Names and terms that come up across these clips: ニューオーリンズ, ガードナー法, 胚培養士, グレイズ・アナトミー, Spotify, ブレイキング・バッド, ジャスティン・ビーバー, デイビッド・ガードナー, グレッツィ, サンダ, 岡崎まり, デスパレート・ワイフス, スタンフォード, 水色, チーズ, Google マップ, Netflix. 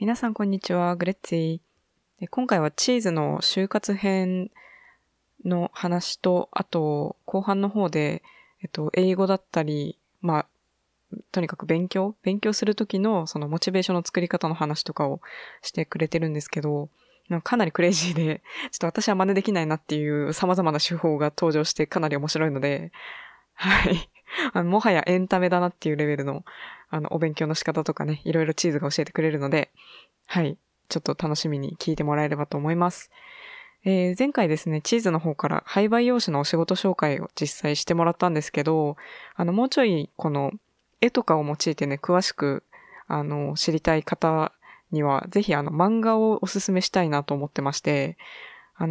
皆さんこんにちは、グレッツィ。今回はチーズの就活編の話と、あと後半の方で、英語だったり、とにかく勉強する時のそのモチベーションの作り方の話とかをしてくれてるんですけど、かなりクレイジーで、ちょっと私は真似できないなっていう様々な手法が登場してかなり面白いので、はい。もはやエンタメだなっていうレベルの、お勉強の仕方とかね、いろいろチーズが教えてくれるので、はい、ちょっと楽しみに聞いてもらえればと思います。前回ですね、チーズの方から廃売用紙のお仕事紹介を実際してもらったんですけど、もうちょいこの絵とかを用いてね、詳しく、知りたい方には、ぜひ漫画をおすすめしたいなと思ってまして、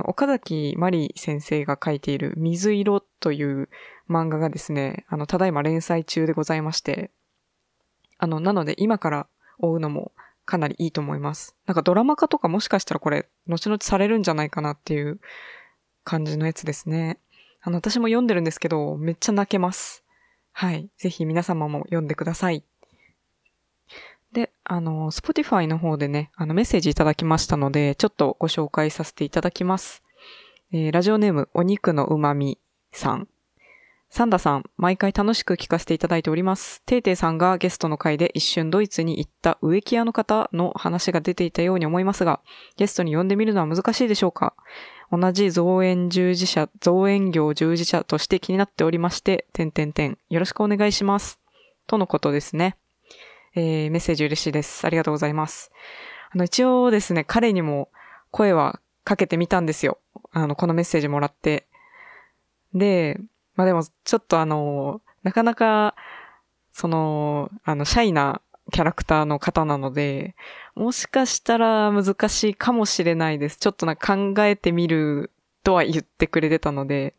岡崎まり先生が書いている水色という漫画がですね、ただいま連載中でございまして、なので今から追うのもかなりいいと思います。なんかドラマ化とかもしかしたらこれ、後々されるんじゃないかなっていう感じのやつですね。私も読んでるんですけど、めっちゃ泣けます。はい。ぜひ皆様も読んでください。で、Spotify の方でね、メッセージいただきましたので、ちょっとご紹介させていただきます。ラジオネーム、お肉のうまみさん。サンダさん、毎回楽しく聞かせていただいております。テイテイさんがゲストの回で一瞬ドイツに行った植木屋の方の話が出ていたように思いますが、ゲストに呼んでみるのは難しいでしょうか？同じ造園業従事者として気になっておりまして、よろしくお願いします。とのことですね。メッセージ嬉しいです。ありがとうございます。一応ですね、彼にも声はかけてみたんですよ。このメッセージもらって。で、でも、ちょっとなかなか、シャイなキャラクターの方なので、もしかしたら難しいかもしれないです。ちょっと考えてみるとは言ってくれてたので、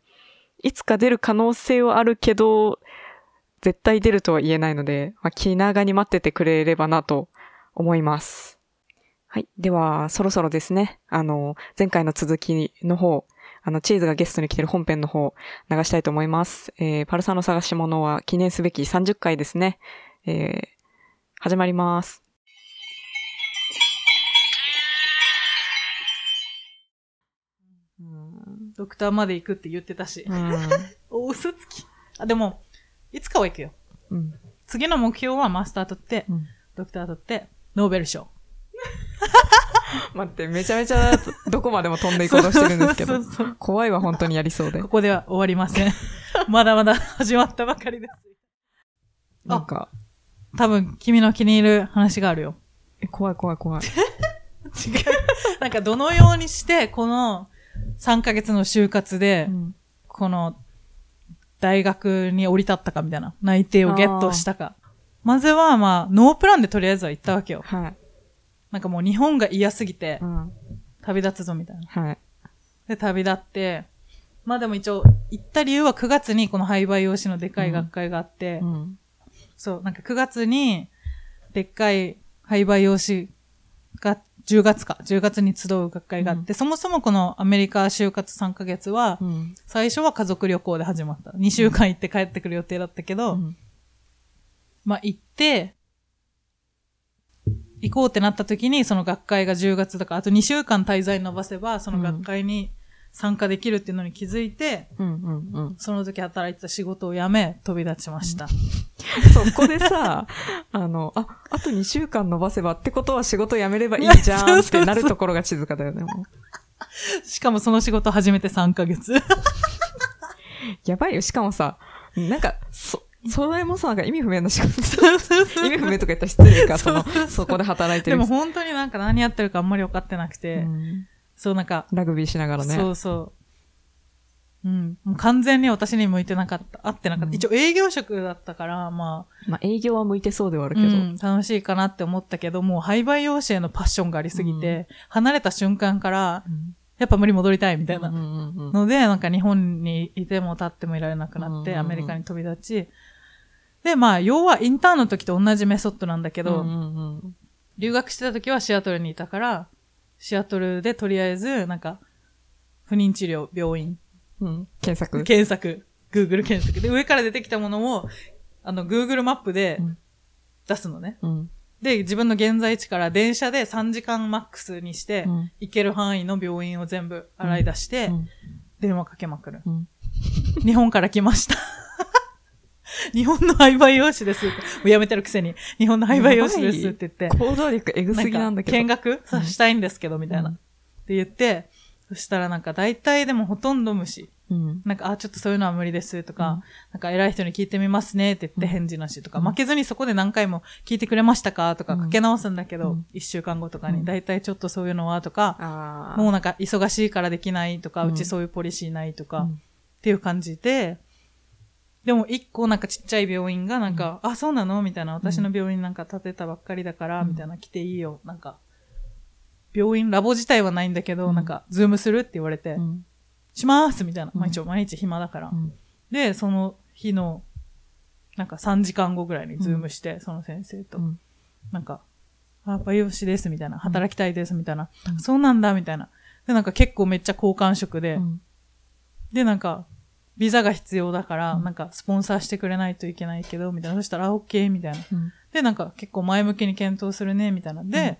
いつか出る可能性はあるけど、絶対出るとは言えないので、気長に待っててくれればなと思います。はい。では、そろそろですね、前回の続きの方、チーズがゲストに来てる本編の方、流したいと思います。パルサの探し物は記念すべき30回ですね。始まります。ドクターまで行くって言ってたし。嘘つき。でも、いつかは行くよ、うん。次の目標はマスター取って、うん、ドクター取って、ノーベル賞。待って、めちゃめちゃどこまでも飛んでいこうとしてるんですけど、そう怖いわ、本当にやりそうで。ここでは終わりません。まだまだ始まったばかりです。なんか、多分君の気に入る話があるよ。怖い怖い怖い。違う。なんかどのようにして、この3ヶ月の就活で、うん、この、大学に降り立ったかみたいな、内定をゲットしたか。まずはノープランでとりあえずは行ったわけよ。はい。なんかもう日本が嫌すぎて、うん、旅立つぞみたいな。はい。で、旅立って、でも一応、行った理由は9月にこの廃売用紙のでかい学会があって、うんうん、そう、なんか9月に、でっかい廃売用紙が、10月に集う学会があって、うん、そもそもこのアメリカ就活3ヶ月は、うん、最初は家族旅行で始まった。2週間行って帰ってくる予定だったけど、うん、行って、行こうってなった時にその学会が10月だから、あと2週間滞在伸ばせば、その学会に参加できるっていうのに気づいて、うん、その時働いてた仕事を辞め、飛び立ちました。うんそこでさ、あと2週間伸ばせばってことは仕事辞めればいいじゃんってなるところが静かだよね。しかもその仕事始めて3ヶ月。やばいよ。しかもさ、なんか、それもさ、なんか意味不明な仕事。意味不明とか言ったら失礼か、そこで働いてる。でも本当になんか何やってるかあんまり分かってなくて、うん、そうなんか。ラグビーしながらね。そうそう。うん。もう完全に私に向いてなかった。合ってなかった。一応営業職だったから、営業は向いてそうではあるけど。うん、楽しいかなって思ったけど、もう廃売用紙へのパッションがありすぎて、うん、離れた瞬間から、うん、やっぱ無理戻りたいみたいな。ので、なんか日本にいても立ってもいられなくなって、アメリカに飛び立ち。で、要はインターンの時と同じメソッドなんだけど、留学してた時はシアトルにいたから、シアトルでとりあえず、なんか、不妊治療、病院。うん、Google 検索。で、上から出てきたものを、Google マップで出すのね。うん、で、自分の現在地から電車で3時間マックスにして、うん、行ける範囲の病院を全部洗い出して、うん、電話かけまくる。うん、日本から来ました。日本の廃売用紙ですって。もうやめてるくせに。日本の廃売用紙ですって言って。行動力エグすぎなんだけど。見学さしたいんですけど、みたいな。うん、って言って、そしたらなんか大体でもほとんど無視。うん、なんか、あ、ちょっとそういうのは無理ですとか、うん、なんか偉い人に聞いてみますねって言って返事なしとか、うん、負けずにそこで何回も聞いてくれましたかとかかけ直すんだけど、うん、1週間後とかに、だいたいちょっとそういうのはとか、うん、もうなんか忙しいからできないとか、うん、うちそういうポリシーないとか、うん、っていう感じで、でも一個なんかちっちゃい病院がなんか、うん、あ、そうなのみたいな、私の病院なんか建てたばっかりだから、うん、みたいな、来ていいよ。なんか、病院、ラボ自体はないんだけど、うん、なんか、ズームするって言われて、うんしますみたいな。毎日、うん、毎日暇だから、うん。で、その日の、なんか3時間後ぐらいにズームして、うん、その先生と、うん、なんか、あ、バイオシですみたいな。働きたいですみたいな。うん、そうなんだみたいな。で、なんか結構めっちゃ好感触で、うん、で、なんか、ビザが必要だから、うん、なんかスポンサーしてくれないといけないけど、みたいな。そしたら、あ、オッケーみたいな、うん。で、なんか結構前向きに検討するね、みたいな。で、うん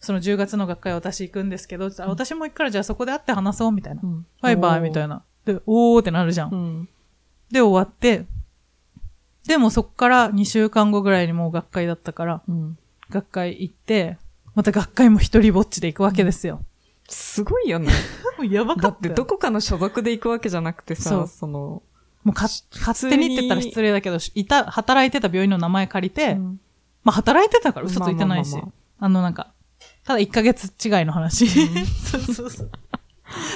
その10月の学会私行くんですけど、うん、私も行くからじゃあそこで会って話そうみたいな。うん、バイバイみたいな。で、おーってなるじゃん。うん、で、終わって、でもそっから2週間後ぐらいにもう学会だったから、うん、学会行って、また学会も一人ぼっちで行くわけですよ。うん、すごいよね。もうやばかった。だってどこかの所属で行くわけじゃなくてさ、その。もう勝手にって言ったら失礼だけど、働いてた病院の名前借りて、うん、まあ働いてたから嘘ついてないし、なんか、ただ1ヶ月違いの話。うん、そうそうそう。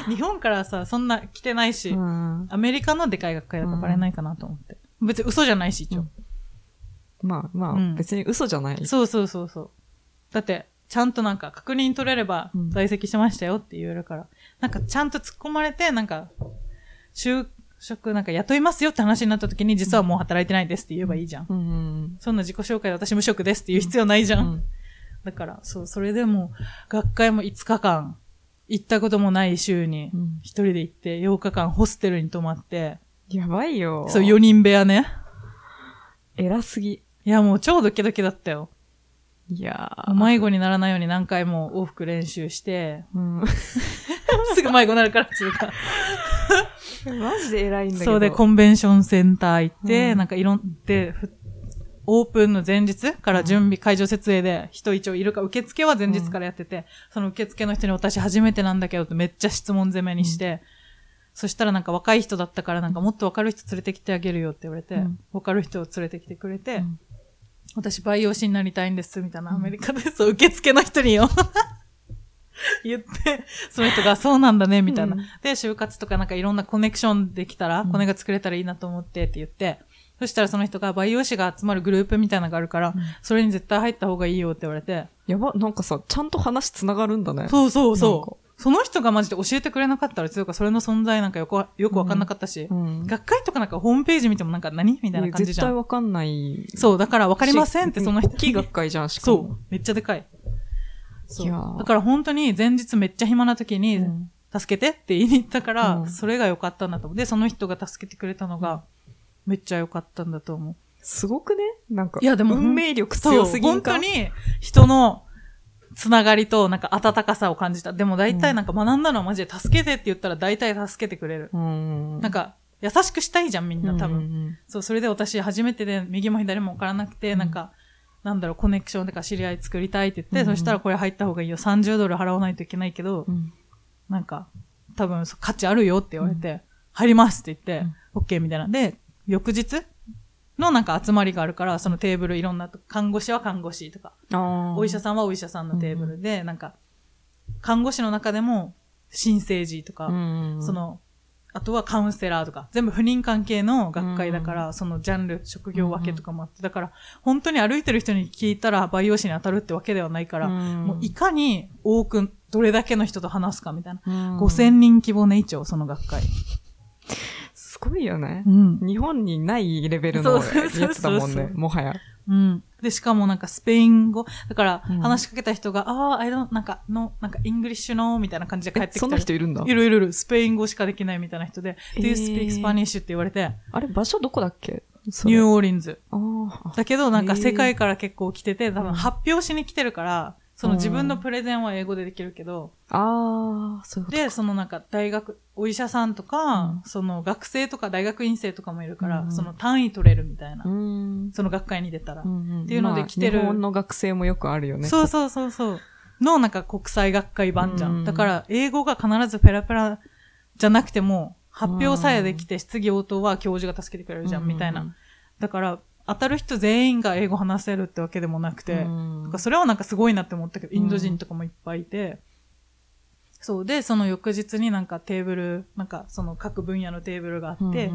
日本からさ、そんな来てないし、うん、アメリカのでかい学会だとバレないかなと思って。別に嘘じゃないし、一応。うん、まあ、うん、別に嘘じゃない。そうそうそうそう。だって、ちゃんとなんか確認取れれば在籍しましたよって言えるから、うん、なんかちゃんと突っ込まれて、なんか、就職なんか雇いますよって話になった時に、実はもう働いてないですって言えばいいじゃん。うんうん、そんな自己紹介で私無職ですって言う必要ないじゃん。うんうんだから、そう、それでも、学会も5日間、行ったこともない週に、一人で行って、8日間ホステルに泊まって。やばいよ。そう、4人部屋ね。偉すぎ。いや、もう超ドキドキだったよ。いやー。迷子にならないように何回も往復練習して、うん、すぐ迷子になるからっていうか。マジで偉いんだけど。そうで、コンベンションセンター行って、うん、なんかいろんで、オープンの前日から準備、会場設営で人一応いるか、受付は前日からやってて、うん、その受付の人に私初めてなんだけどってめっちゃ質問攻めにして、うん、そしたらなんか若い人だったからなんかもっとわかる人連れてきてあげるよって言われて、うん、わかる人を連れてきてくれて、うん、私培養士になりたいんですみたいなアメリカで、そう受付の人によ言って、その人がそうなんだねみたいな、うん。で、就活とかなんかいろんなコネクションできたら、うん、コネが作れたらいいなと思ってって言って、そしたらその人が、培養士が集まるグループみたいなのがあるから、うん、それに絶対入った方がいいよって言われて。やば、なんかさ、ちゃんと話つながるんだね。そうそうそう。その人がマジで教えてくれなかったら、つうかそれの存在なんかよくわかんなかったし、うんうん、学会とかなんかホームページ見てもなんか何みたいな感じじゃん。絶対わかんない。そう、だからわかりませんってその人。大きい学会じゃん、しかも。そう、めっちゃでかい。そう。だから本当に前日めっちゃ暇な時に、うん、助けてって言いに行ったから、うん、それが良かったんだと思う。で、その人が助けてくれたのが、うんめっちゃ良かったんだと思う。すごくねなんか。いやでも、運命力強すぎるか。本当に人のつながりとなんか温かさを感じた。でも大体なんか学んだのはマジで助けてって言ったら大体助けてくれる。うんなんか優しくしたいじゃんみんな多分。うんそう、それで私初めてで右も左も分からなくて、なんか、なんだろう、コネクションとか知り合い作りたいって言って、そしたらこれ入った方がいいよ。$30払わないといけないけど、なんか多分価値あるよって言われて、入りますって言って、OK みたいなんで、翌日のなんか集まりがあるから、そのテーブルいろんな、看護師は看護師とか、お医者さんはお医者さんのテーブルで、うん、なんか、看護師の中でも、新生児とか、うん、その、あとはカウンセラーとか、全部不妊関係の学会だから、うん、そのジャンル、職業分けとかもあって、うん、だから、本当に歩いてる人に聞いたら培養士に当たるってわけではないから、うん、もういかに多く、どれだけの人と話すかみたいな。うん、5000人規模ね、一応、その学会。すごいよね、うん。日本にないレベルのやつだもんね、そうそうそうそうもはや。うん。で、しかもなんかスペイン語、だから話しかけた人が、うん、ああ、なんかイングリッシュの、みたいな感じで帰ってきて。そんな人いるんだ。いる。スペイン語しかできないみたいな人で、Do you speak Spanish? って言われて。あれ、場所どこだっけニューオーリンズ。だけどなんか世界から結構来てて、多分発表しに来てるから、その自分のプレゼンは英語でできるけど、そういうことで、そのなんか大学、お医者さんとか、その学生とか大学院生とかもいるから、その単位取れるみたいな、その学会に出たら、っていうので来てる。日本の学生もよくあるよね。そうそうそうそう。のなんか国際学会版じゃん。だから英語が必ずペラペラじゃなくても、発表さえできて質疑応答は教授が助けてくれるじゃんみたいな。だから当たる人全員が英語話せるってわけでもなくて、だからそれはなんかすごいなって思ったけど、インド人とかもいっぱいいて、そうで、その翌日になんかテーブル、なんかその各分野のテーブルがあって、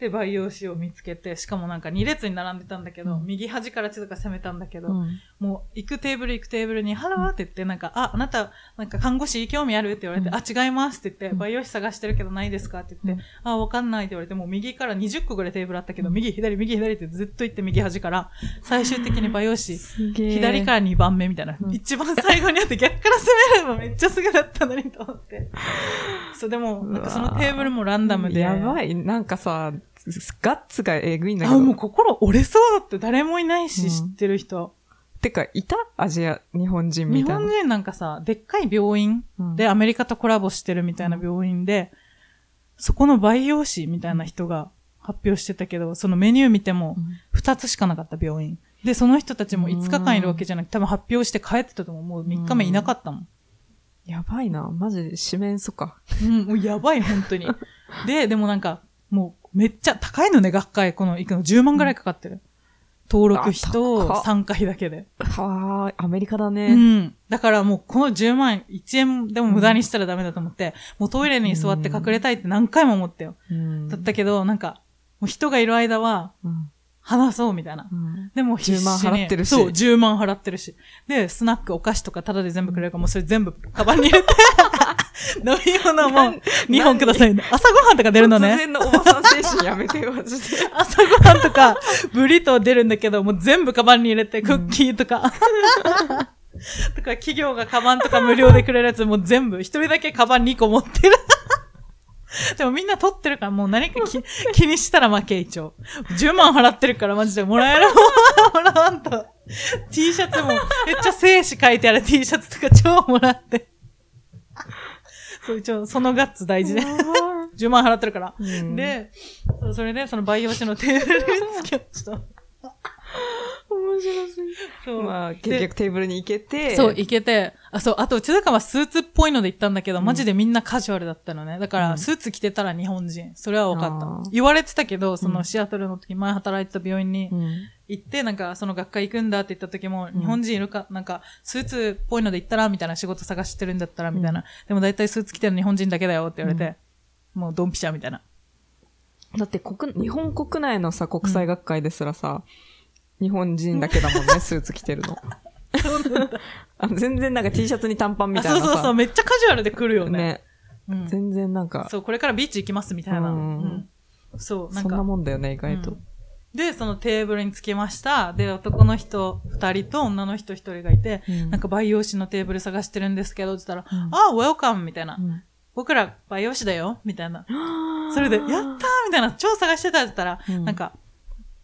で培養士を見つけて、しかもなんか2列に並んでたんだけど、右端からちょっと攻めたんだけど、もう行くテーブルにハローって言って、なんか、あ、あなたなんか看護師興味あるって言われて、あ、違いますって言って、培養士探してるけどないですかって言って、あ、わかんないって言われて、もう右から20個ぐらいテーブルあったけど、右左ってずっと言って、右端から最終的に培養士左から2番目みたいな、一番最後にあって、逆から攻めればめっちゃすぐだったのにと思って。そうでもなんかそのテーブルもランダムで、やばい、なんかさ、ガッツがえぐいんだけど。あ、もう心折れそうだって、誰もいないし、知ってる人。てか、いた？アジア、日本人みたいな。日本人なんかさ、でっかい病院で、アメリカとコラボしてるみたいな病院で、そこの培養士みたいな人が発表してたけど、そのメニュー見ても、2つしかなかった病院。で、その人たちも5日間いるわけじゃなくて、多分発表して帰ってたと思う。もう3日目いなかったもん。やばいな。マジ、四面楚歌。もうやばい、本当に。で、でもなんか、もう、めっちゃ高いのね、学会。この行くの10万ぐらいかかってる。登録費と参加費だけで。はぁ、アメリカだね。うん。だからもうこの10万、1円でも無駄にしたらダメだと思って、もうトイレに座って隠れたいって何回も思ったよ。だったけど、なんか、もう人がいる間は、話そうみたいな。でも必死に。10万払ってるし。そう、10万払ってるし。で、スナック、お菓子とかタダで全部くれるから、もうそれ全部カバンに入れて。飲み物も2本ください。朝ごはんとか出るのね。突然のおばさん精神やめてよ、マジで。朝ごはんとか、ブリトー出るんだけど、もう全部カバンに入れて、クッキーとか。とか、企業がカバンとか無料でくれるやつ、もう全部、一人だけカバン2個持ってる。でもみんな取ってるから、もう何か気にしたら負け、一応。10万払ってるから、マジでもらえるもん。もらわんと。T シャツも、めっちゃ精子書いてある T シャツとか超もらって。一応、そのガッツ大事で。10万払ってるから。で、それで、その培養士のテーブルにつけました。面白すぎ。そう。まあ、結局テーブルに行けて。そう、行けて。あ、そう、あと、千坂はスーツっぽいので行ったんだけど、マジでみんなカジュアルだったのね。だから、スーツ着てたら日本人。それは分かった。言われてたけど、そのシアトルの時、前働いてた病院に行って、なんか、その学会行くんだって言った時も、日本人いるか、なんか、スーツっぽいので行ったら、みたいな、仕事探してるんだったら、みたいな。でも大体スーツ着てる日本人だけだよって言われて、もうドンピシャみたいな。だって、日本国内のさ、国際学会ですらさ、日本人だけだもんね、スーツ着てるの。全然なんか T シャツに短パンみたいなさ。そうそうそう、めっちゃカジュアルで来るよね。ね。全然なんか。そう、これからビーチ行きますみたいな。そう、なんか。そんなもんだよね、意外と。で、そのテーブルにつきました。で、男の人2人と女の人1人がいて、なんか培養士のテーブル探してるんですけど、って言ったら、あ、ウェルカムみたいな。僕ら培養士だよみたいな。それで、やったーみたいな。超探してたって言ったら、なんか、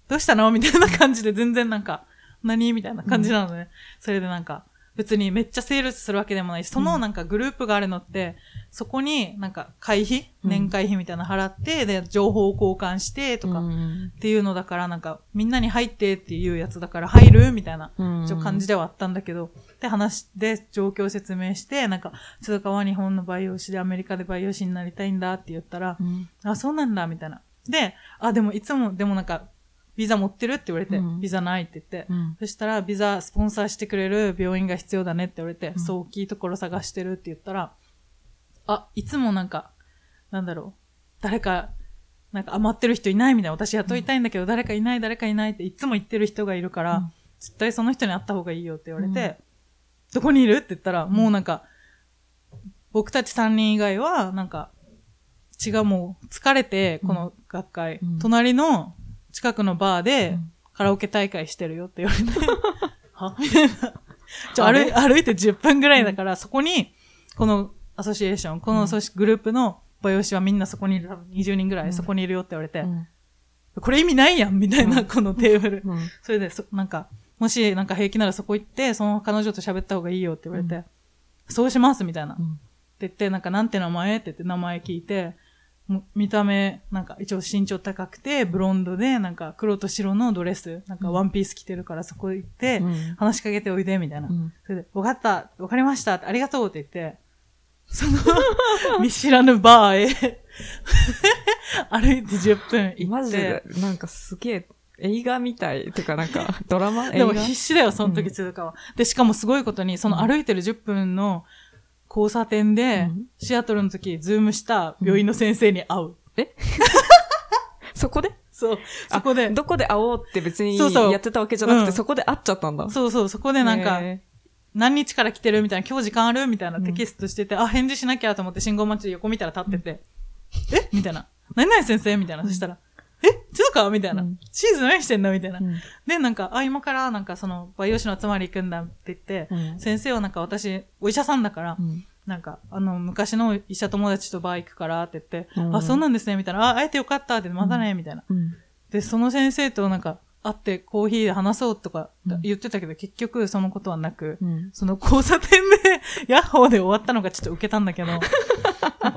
どうしたのみたいな感じで、全然なんか、何みたいな感じなのね。それでなんか、別にめっちゃセールスするわけでもないし、そのなんかグループがあるのって、そこになんか会費、年会費みたいなの払って、で、情報を交換してとか、っていうのだから、なんか、みんなに入ってっていうやつだから入るみたいな感じではあったんだけど、で、話で状況を説明して、なんか、つうかは日本の培養士でアメリカで培養士になりたいんだって言ったら、あ、そうなんだ、みたいな。で、あ、でもいつも、でもなんか、ビザ持ってるって言われて、ビザないって言って、そしたらビザスポンサーしてくれる病院が必要だねって言われて、そう大きいところ探してるって言ったら、あ、いつもなんか、なんだろう、誰か、なんか余ってる人いないみたいな、私雇いたいんだけど、誰かいないっていつも言ってる人がいるから、絶対その人に会った方がいいよって言われて、どこにいるって言ったら、もうなんか、僕たち3人以外は、なんか、血がもう疲れて、この学会、隣の、近くのバーでカラオケ大会してるよって言われて、はみたいな。歩いて10分ぐらいだから、そこに、このアソシエーション、このグループの培養士はみんなそこにいる、20人ぐらいそこにいるよって言われて、これ意味ないやんみたいな、このテーブル。うん、それでなんか、もしなんか平気ならそこ行って、その彼女と喋った方がいいよって言われて、うん、そうしますみたいな。うん、って言って、なんかなんて名前って言って名前聞いて、見た目、なんか一応身長高くて、ブロンドで、なんか黒と白のドレス、なんかワンピース着てるからそこ行って、うん、話しかけておいで、みたいな。うん、それで、わかった、わかりました、ありがとうって言って、その、見知らぬバーへ、歩いて10分行って。マジで、なんかすげえ、映画みたい、てかなんか、ドラマ映画でも必死だよ、その時鈴鹿は。うん、で、しかもすごいことに、その歩いてる10分の、交差点で、うん、シアトルの時、ズームした病院の先生に会う。うん、えそこでそう。そこで。どこで会おうって別にやってたわけじゃなくて、そうそう、うん、そこで会っちゃったんだ。そうそう、そこでなんか、何日から来てるみたいな、今日時間あるみたいなテキストしてて、うん、あ、返事しなきゃと思って信号待ちで横見たら立ってて、うん、えみたいな。何々先生みたいな。そしたら、えちょっとかみたいな。うん、シーズン何してんだみたいな。うん、で、なんか、あ、今から、なんかその、培養士の集まり行くんだって言って、うん、先生はなんか私、お医者さんだから、うん、なんか、昔の医者友達とバー行くからって言って、うん、あ、そうなんですね、みたいな。あ、会えてよかったって、またね、みたいな、うん。で、その先生となんか、会ってコーヒーで話そうとか言ってたけど、うん、結局そのことはなく、うん、その交差点でヤッホーで終わったのがちょっとウケたんだけど、なんか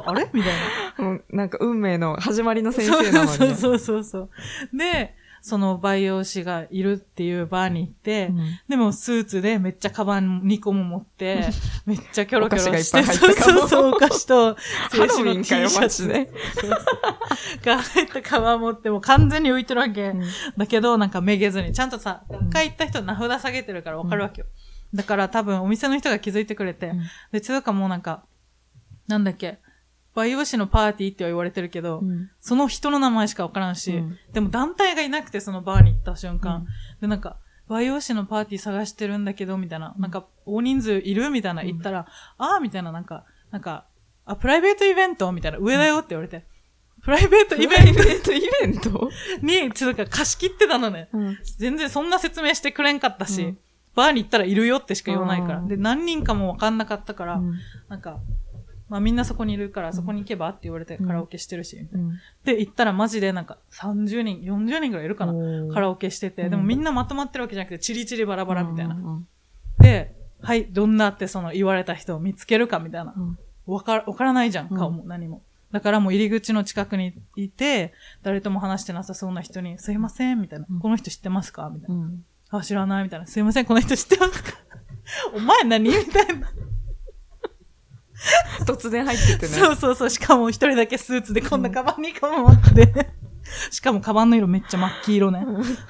あれみたいな。もうなんか運命の始まりの先生なのに、ね。そうそうそうそう。で、その培養士がいるっていうバーに行って、うん、でもスーツでめっちゃカバン2個も持って、めっちゃキョロキョロして、そうそうそう、お菓子と、ハロウィンかよ、マジで。が入ったカバン持って、もう完全に浮いてるわけ。うん、だけど、なんかめげずに、ちゃんとさ、学会行った人名札下げてるからわかるわけよ。うん、だから多分お店の人が気づいてくれて、うん、で、つうかもうなんか、なんだっけ、培養士のパーティーっては言われてるけど、うん、その人の名前しかわからんし、うん、でも団体がいなくてそのバーに行った瞬間、うん、でなんか、培養士のパーティー探してるんだけど、みたいな、うん、なんか、大人数いるみたいな言ったら、うん、あーみたいな、なんか、あ、プライベートイベントみたいな、上だよって言われて、うん、プライベートイベントに、ちょっと貸し切ってたのね、うん。全然そんな説明してくれんかったし、うん、バーに行ったらいるよってしか言わないから、で、何人かもわかんなかったから、うん、なんか、まあみんなそこにいるから、そこに行けばって言われてカラオケしてるし、みたいな。で、行ったらマジでなんか30人、40人ぐらいいるかな。カラオケしてて。でもみんなまとまってるわけじゃなくて、チリチリバラバラみたいな。で、はい、どんなってその言われた人を見つけるかみたいな。わからないじゃん、顔も何も。だからもう入り口の近くにいて、誰とも話してなさそうな人に、すいません、みたいな。この人知ってますかみたいな。あ、知らない、みたいな。すいません、この人知ってますかお前何みたいな。突然入ってってね。そうそうそう。しかも一人だけスーツでこんなカバンにかも持って。しかもカバンの色めっちゃ真っ黄色ね。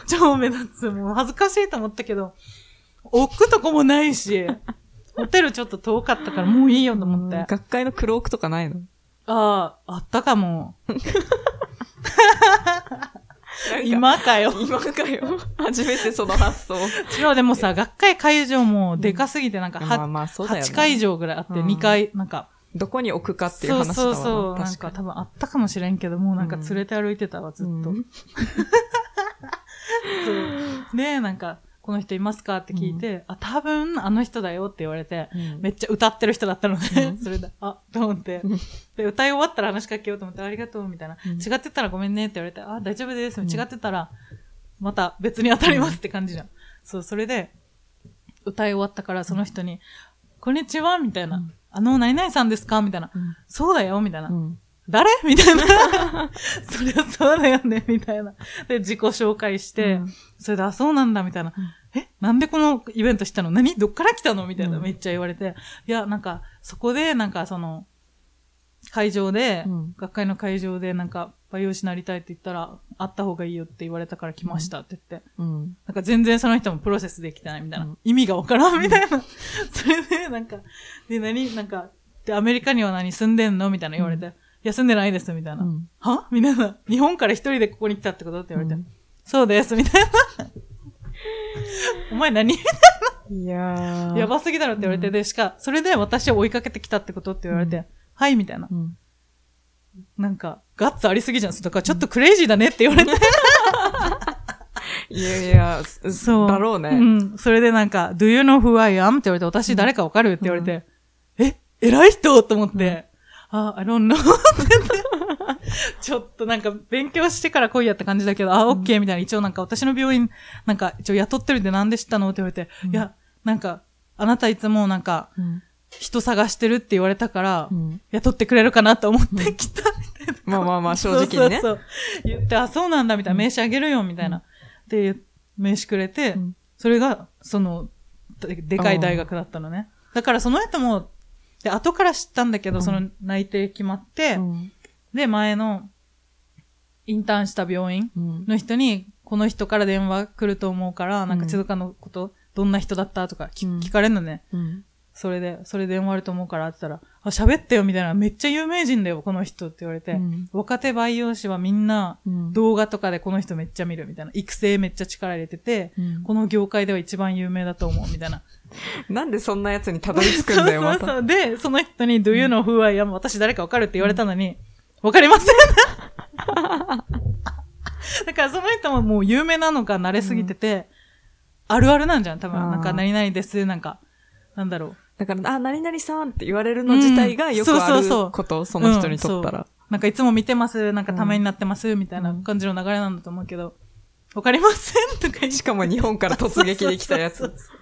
超目立つ。もう恥ずかしいと思ったけど、置くとこもないし、ホテルちょっと遠かったからもういいよと思って。学会のクロークとかないの？ああ、あったかも。今かよ。今かよ。初めてその発想。違う、でもさ、学会会場もでかすぎて、なんか8会場ぐらいあって、2回、なんか。どこに置くかっていう話だわ。そうそうそう。なんか多分あったかもしれんけど、もうなんか連れて歩いてたわ、ずっと。で、なんか、この人いますかって聞いて、あ、多分あの人だよって言われて、めっちゃ歌ってる人だったので、それで、あ、と思って。で、歌い終わったら話しかけようと思って、ありがとうみたいな。違ってたらごめんねって言われて、あ、大丈夫です。違ってたら、また別に当たりますって感じじゃん。そう、それで、歌い終わったからその人に、こんにちはみたいな。何々さんですかみたいな。そうだよみたいな。誰みたいな。そりゃそうだよね、みたいな。で、自己紹介して、それで、あ、そうなんだ、みたいな。え、なんでこのイベントしたの？何？どっから来たの？みたいな、めっちゃ言われて。いや、なんか、そこで、なんか、その、会場で、学会の会場で、なんか、培養士になりたいって言ったら、会った方がいいよって言われたから来ましたって言って。なんか、全然その人もプロセスできてないみたいな。意味がわからんみたいな。それで、なんか、で、なんか、で、アメリカには何住んでんの？みたいな言われて。休んでないです、みたいな。は？みたいな。日本から一人でここに来たってことって言われて。そうです、みたいな。お前何？みたいな。いやー。やばすぎだろって言われて。で、しか、それで私を追いかけてきたってことって言われて。はい、みたいな。なんか、ガッツありすぎじゃん。だからちょっとクレイジーだねって言われて。いやいや、そう。だろうね。うん。それでなんか、Do you know who I am？ って言われて、私誰かわかる？って言われて。え？偉い人？と思って。あ、I don't know. ちょっとなんか勉強してから来いやって感じだけど、あ、オッケーみたいな、一応なんか私の病院、なんか一応雇ってるんでなんで知ったのって言われて、いや、なんか、あなたいつもなんか、人探してるって言われたから、雇ってくれるかなと思ってきた。まあまあまあ、正直にね。そうそうそう。言って、あ、そうなんだ、みたいな、名刺あげるよ、みたいな。で、名刺くれて、それが、その、でかい大学だったのね。だからその後も、で、後から知ったんだけど、その内定決まって、で、前の、インターンした病院の人に、この人から電話来ると思うから、なんか千塚のこと、どんな人だったとか聞かれるのね。それで電話あると思うからって言ったら、あ、喋ってよみたいな、めっちゃ有名人だよ、この人って言われて、若手培養士はみんな動画とかでこの人めっちゃ見るみたいな、育成めっちゃ力入れてて、この業界では一番有名だと思うみたいな。なんでそんなやつにたどり着くんだよ、また。そうそうそう。で、その人に、Do you know who I am? 私誰かわかるって言われたのに、わかりません。だからその人ももう有名なのか慣れすぎてて、あるあるなんじゃん、多分。なんか、何々です、なんか、なんだろう。だから、あ、何々さんって言われるの自体がよくあること、その人にとったら。なんかいつも見てます、なんかためになってます、みたいな感じの流れなんだと思うけど、わかりませんとか言って。しかも日本から突撃できたやつ。そうそうそ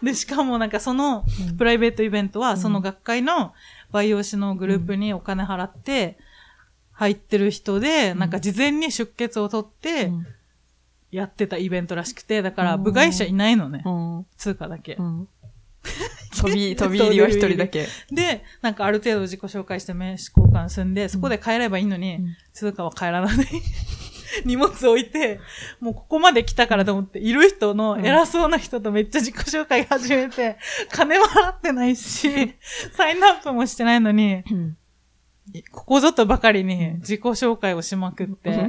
うで、しかもなんかそのプライベートイベントは、その学会の培養士のグループにお金払って、入ってる人で、なんか事前に出血を取って、やってたイベントらしくて、だから部外者いないのね。通貨だけ。飛び入りは一人だけ。で、なんかある程度自己紹介して名刺交換すんで、そこで帰ればいいのに、通貨は帰らない。荷物置いて、もうここまで来たからと思って、いる人の偉そうな人とめっちゃ自己紹介始めて、金も払ってないし、サインアップもしてないのに、ここぞとばかりに自己紹介をしまくって。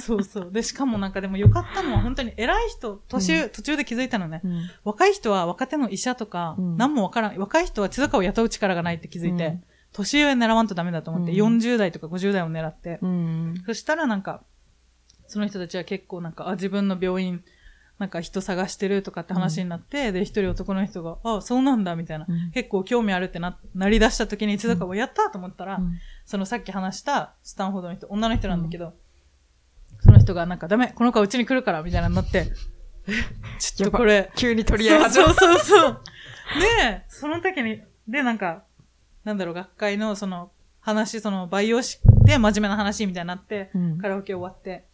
そうそう。で、しかもなんかでもよかったのは本当に偉い人、途中で気づいたのね。若い人は若手の医者とか、何もわからん。若い人は千塚を雇う力がないって気づいて、年上狙わんとダメだと思って、40代とか50代を狙って。そしたらなんか、その人たちは結構なんか、あ、自分の病院、なんか人探してるとかって話になって、で、一人男の人が、あ、そうなんだ、みたいな、結構興味あるってなり出した時に、千塚はやったと思ったら、そのさっき話したスタンフォードの人、女の人なんだけど、その人がなんか、ダメ、この子はうちに来るから、みたいなになって、ちょっとこれ、急に取り合い始めた。そうそうそう。ねえ、その時に、で、なんか、なんだろう、学会のその話、その培養士で真面目な話みたいになって、カラオケ終わって、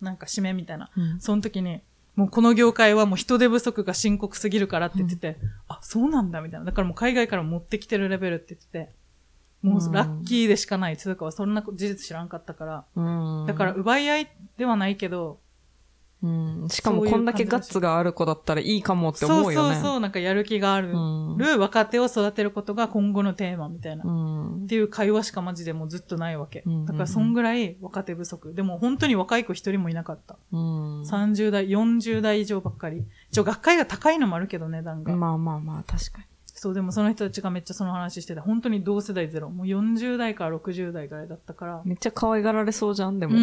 なんか締めみたいな、その時に、もうこの業界はもう人手不足が深刻すぎるからって言ってて、あ、そうなんだみたいな。だからもう海外から持ってきてるレベルって言ってて、もうラッキーでしかない。つうかはそんな事実知らんかったから。だから奪い合いではないけど、しかもこんだけガッツがある子だったらいいかもって思うよね。そうそうそう、なんかやる気がある、若手を育てることが今後のテーマみたいな。っていう会話しかマジでもうずっとないわけ。だからそんぐらい若手不足。でも本当に若い子一人もいなかった。30代、40代以上ばっかり。一応学会が高いのもあるけど値段が。まあまあまあ、確かに。そう、でもその人たちがめっちゃその話してて、本当に同世代ゼロ。もう40代から60代ぐらいだったから。めっちゃ可愛がられそうじゃん、でも。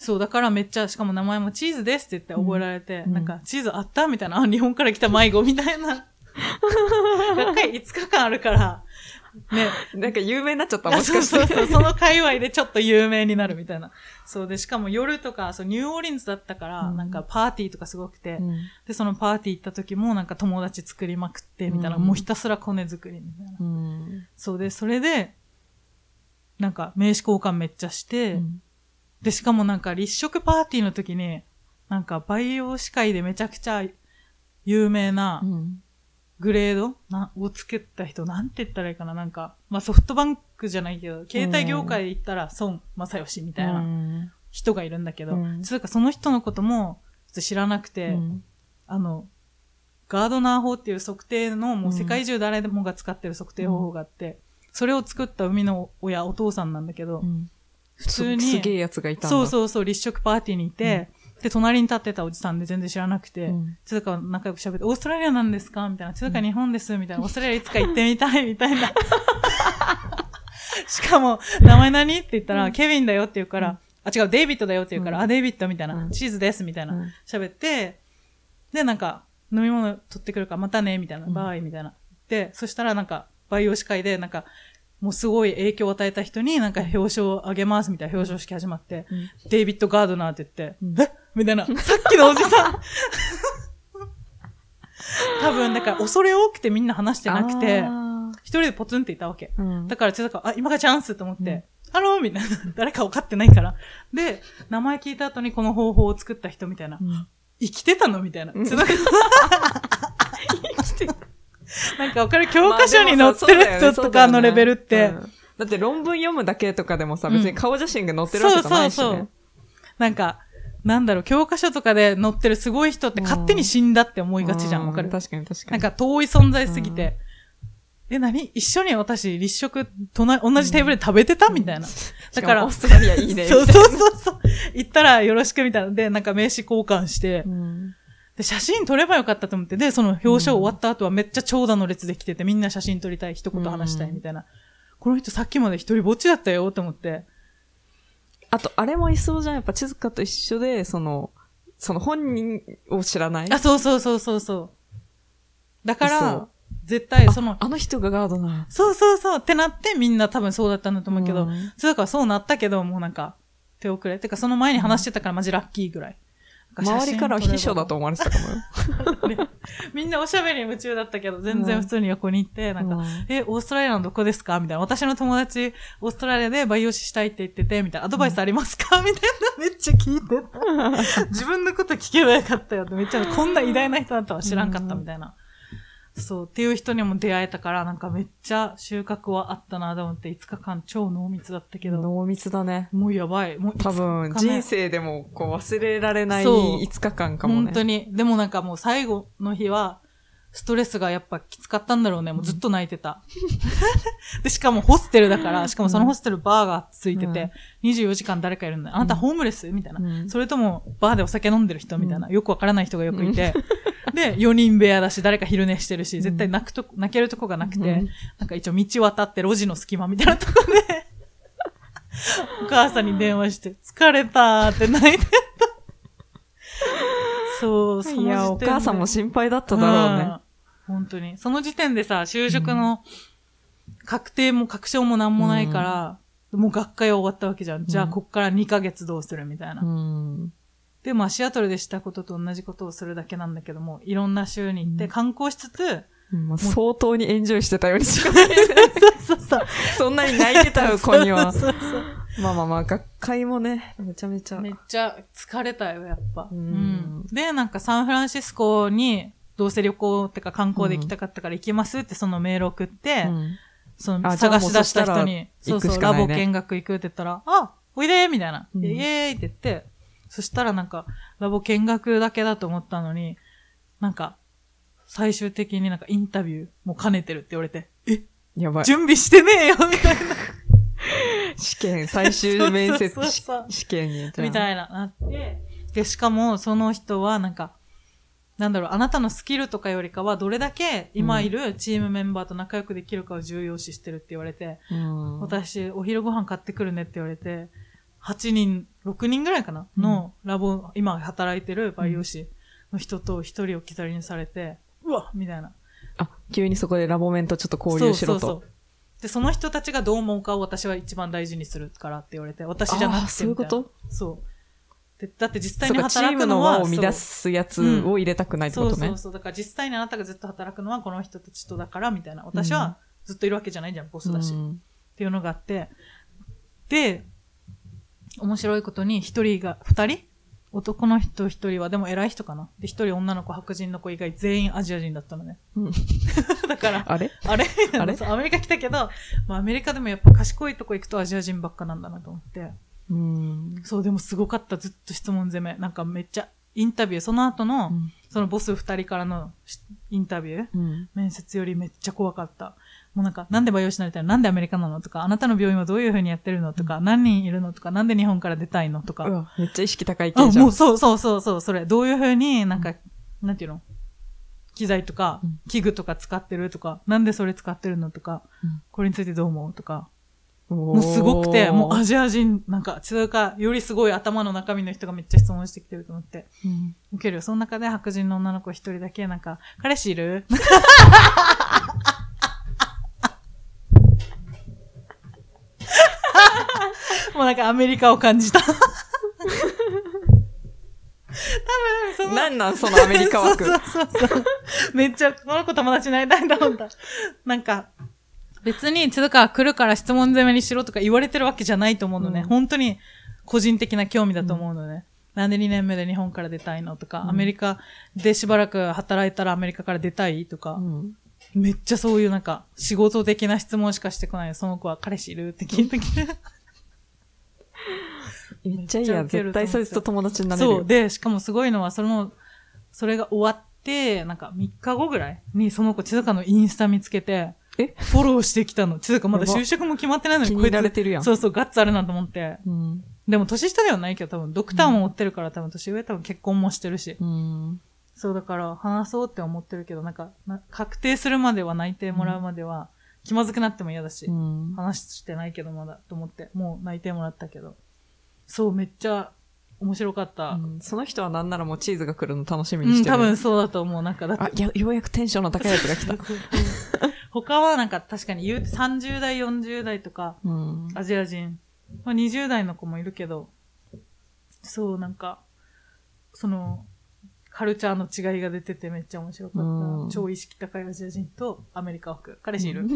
そう、だからめっちゃ、しかも名前もチーズですって言って覚えられて、なんか、チーズあったみたいな、あ、日本から来た迷子みたいな。学会5日間あるから、ね。なんか有名になっちゃったもしかして。そうそうそう、その界隈でちょっと有名になるみたいな。そうで、しかも夜とか、そう、ニューオーリンズだったから、なんかパーティーとかすごくて、で、そのパーティー行った時もなんか友達作りまくって、みたいな、もうひたすらコネ作りみたいな。そうで、それで、なんか名刺交換めっちゃして、で、しかもなんか立食パーティーの時に、なんか培養士会でめちゃくちゃ有名なグレード、を作った人、なんて言ったらいいかな、なんか、まあソフトバンクじゃないけど、携帯業界で言ったら孫正義みたいな人がいるんだけど、つうかその人のことも知らなくて、ガードナー法っていう測定のもう世界中誰でもが使ってる測定方法があって、それを作った生みの親、お父さんなんだけど、普通に。すげえやつがいたんだ。そうそうそう、立食パーティーにいて、で、隣に立ってたおじさんで全然知らなくて、つうか仲良く喋って、オーストラリアなんですかみたいな。つうか日本ですみたいな。オーストラリアいつか行ってみたいみたいな。しかも、名前何って言ったら、ケビンだよって言うから、あ、違う、デイビッドだよって言うから、あ、デイビッドみたいな。チーズですみたいな。喋って、で、なんか、飲み物取ってくるから、またねみたいな。バイみたいな。で、そしたらなんか、培養士会で、なんか、もうすごい影響を与えた人になんか表彰をあげますみたいな表彰式始まって、うん、デイビッド・ガードナーって言って、うん、えみたいな、さっきのおじさん。多分、だから恐れ多くてみんな話してなくて、一人でポツンっていたわけ。うん、だから千坂、あ、今がチャンスと思って、うん、ハローみたいな、誰か分かってないから。で、名前聞いた後にこの方法を作った人みたいな、うん、生きてたのみたいな。うん、生きてた。なんか、わかる教科書に載ってる人とかのレベルって。だって論文読むだけとかでもさ、別に顔写真が載ってるわけじゃないしね。そうそうそう。なんか、なんだろう、教科書とかで載ってるすごい人って勝手に死んだって思いがちじゃん。わかる？確かに確かに。なんか遠い存在すぎて。え、何？一緒に私、立食、同じテーブルで食べてたみたいな。だから、オーストラリアいいね。そうそうそう。行ったらよろしくみたいな。で、なんか名刺交換して。で、写真撮ればよかったと思って、で、その表彰終わった後はめっちゃ長蛇の列で来てて、みんな写真撮りたい、一言話したいみたいな。この人さっきまで一人ぼっちだったよ、と思って。あと、あれもいそうじゃん。やっぱ、千塚と一緒で、その本人を知らない。あ、そうそうそうそうそう。だから、絶対そのあの人がガードナー。そうそうそう。ってなって、みんな多分そうだったんだと思うけど、千塚はそうなったけど、もうなんか、手遅れ。てか、その前に話してたからマジラッキーぐらい。周りから秘書だと思われてたかもよ。みんなおしゃべり夢中だったけど、全然普通に横に行って、なんか、え、オーストラリアのどこですかみたいな。私の友達、オーストラリアで培養士したいって言ってて、みたいな。アドバイスありますかみたいな。めっちゃ聞いてた。自分のこと聞けばよかったよって。めっちゃ、こんな偉大な人だったわ。知らんかったみたいな。そう。っていう人にも出会えたから、なんかめっちゃ収穫はあったなと思って、5日間超濃密だったけど。濃密だね。もうやばい。もう多分、人生でもこう忘れられない5日間かもね。本当に。でもなんかもう最後の日は、ストレスがやっぱきつかったんだろうね。もうずっと泣いてた。で、しかもホステルだから、しかもそのホステルバーがついてて、24時間誰かいるんだ。あなたホームレスみたいな。それともバーでお酒飲んでる人みたいな。よくわからない人がよくいて。で、4人部屋だし、誰か昼寝してるし、絶対泣けるとこがなくて、なんか一応道渡って路地の隙間みたいなとこで、お母さんに電話して、疲れたーって泣いてた。そう、その時点で。いや、お母さんも心配だっただろうね。本当に。その時点でさ、就職の確定も確証もなんもないから、もう学会は終わったわけじゃん。じゃあ、こっから2ヶ月どうするみたいな。で、まあ、シアトルでしたことと同じことをするだけなんだけども、いろんな州に行って観光しつつ、相当にエンジョイしてたようにしかない。そうそう。そんなに泣いてた子には。まあまあまあ、学会もね、めちゃめちゃ。めっちゃ疲れたよ、やっぱ。で、なんかサンフランシスコに、どうせ旅行ってか観光で行きたかったから行きますってそのメール送って、その探し出した人に、そうそう、ラボ見学行くって言ったら、あ、おいでみたいな。イエーイって言って、そしたらなんか、ラボ見学だけだと思ったのに、なんか、最終的になんかインタビューも兼ねてるって言われて、え？やばい。準備してねえよみたいな。試験、最終面接試験に。みたいな、なって。で、しかもその人はなんか、なんだろう、あなたのスキルとかよりかは、どれだけ今いるチームメンバーと仲良くできるかを重要視してるって言われて、私、お昼ご飯買ってくるねって言われて、8人、6人ぐらいかなのラボ、今働いてる培養士の人と1人を置き去りにされて、うわみたいな。あ、急にそこでラボ面とちょっと交流しろと。そうそうそう。で、その人たちがどう思うかを私は一番大事にするからって言われて、私じゃなくてみたいな。あ、そういうこと？そう。で、だって実際に働くのは。チームの輪を生み出すやつを入れたくないってことね。そうそうそう。だから実際にあなたがずっと働くのはこの人たちとだからみたいな。私はずっといるわけじゃないじゃん、ボスだし。っていうのがあって。で、面白いことに一人が、二人？男の人一人は、でも偉い人かな。で、一人女の子、白人の子以外全員アジア人だったのね。だから、あれあれアメリカ来たけど、まあアメリカでもやっぱ賢いとこ行くとアジア人ばっかなんだなと思って。そう、でもすごかった。ずっと質問攻め。なんかめっちゃインタビュー、その後の、そのボス二人からのインタビュー、面接よりめっちゃ怖かった。もうなんか、なんで培養士になりたいの？なんでアメリカなの？とか、あなたの病院はどういう風にやってるの？とか、何人いるの？とか、なんで日本から出たいの？とか。めっちゃ意識高い系じゃん。あ、もうそう、それ。どういう風になんか、なんていうの？機材とか、器具とか使ってるとか、なんでそれ使ってるの？とか、これについてどう思う？とか。もうすごくて、もうアジア人、なんか、つうか、よりすごい頭の中身の人がめっちゃ質問してきてると思って。受けるよ。その中で白人の女の子一人だけ、なんか、彼氏いる？かアメリカを感じた。多分なんそのアメリカ枠。そう。めっちゃ、この子友達になりたいんだもんだ。なんか、別に津川来るから質問攻めにしろとか言われてるわけじゃないと思うのね。うん、本当に個人的な興味だと思うのね。うん、なんで2年目で日本から出たいのとか、うん、アメリカでしばらく働いたらアメリカから出たいとか、うん、めっちゃそういうなんか仕事的な質問しかしてこない。その子は彼氏いるって聞いてきて。めっちゃいいや。絶対そいつと友達になれるよ。そう。で、しかもすごいのは、それが終わって、なんか3日後ぐらいにその子、千塚のインスタ見つけて、フォローしてきたの。千塚まだ就職も決まってないのに、こいつ。気になれてるやん。そうそう、ガッツあるなと思って。うん、でも年下ではないけど、多分、ドクターも追ってるから、多分年上、多分結婚もしてるし。うん、そう、だから、話そうって思ってるけど、なんか、確定するまでは内定もらうまでは、気まずくなっても嫌だし、うん、話してないけどまだ、と思って、もう内定もらったけど。そう、めっちゃ面白かった、うん。その人はなんならもうチーズが来るの楽しみにしてる。うん、多分そうだと思う。なんかだって。あ、ようやくテンションの高いやつが来た。他はなんか確かに言うて30代、40代とか、うん、アジア人。まあ、20代の子もいるけど、そう、なんか、その、カルチャーの違いが出ててめっちゃ面白かった。うん、超意識高いアジア人とアメリカ枠。彼氏いる、うん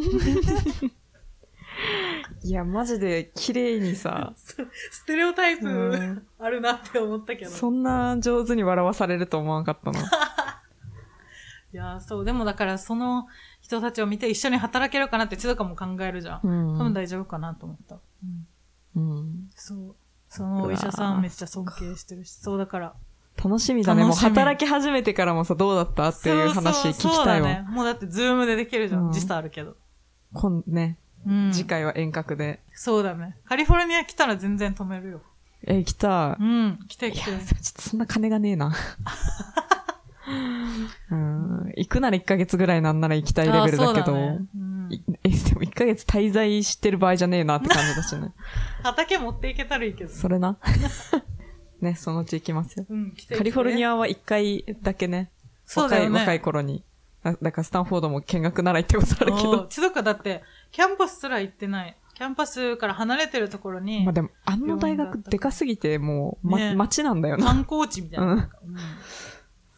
いや、マジで綺麗にさ。ステレオタイプあるなって思ったけど。そんな上手に笑わされると思わなかったな。いや、そう。でもだからその人たちを見て一緒に働けるかなって千塚も考えるじゃん。うん、多分大丈夫かなと思った。うん。うん、そう。そのお医者さんめっちゃ尊敬してるし。そうだから。楽しみだね。もう働き始めてからもさ、どうだったっていう話聞きたいわ。そうだね。もうだってズームでできるじゃん。うん、時差あるけど。ね。うん、次回は遠隔で。そうだね。カリフォルニア来たら全然止めるよ。行きたい。うん。来て。いや、ちょっとそんな金がねえな。行くなら1ヶ月ぐらいなんなら行きたいレベルだけど。ね、うん、でも1ヶ月滞在してる場合じゃねえなって感じだしね。畑持っていけたらいいけど。それな。ね、そのうち行きますよ。うん、来て。カリフォルニアは1回だけね。そうだよね。若い頃に。だからスタンフォードも見学なら行ってことあるけど。千塚だって、キャンパスすら行ってない。キャンパスから離れてるところに。まあでも、あの大学でかすぎて、もう、ね、街なんだよな。観光地みたいな。うん。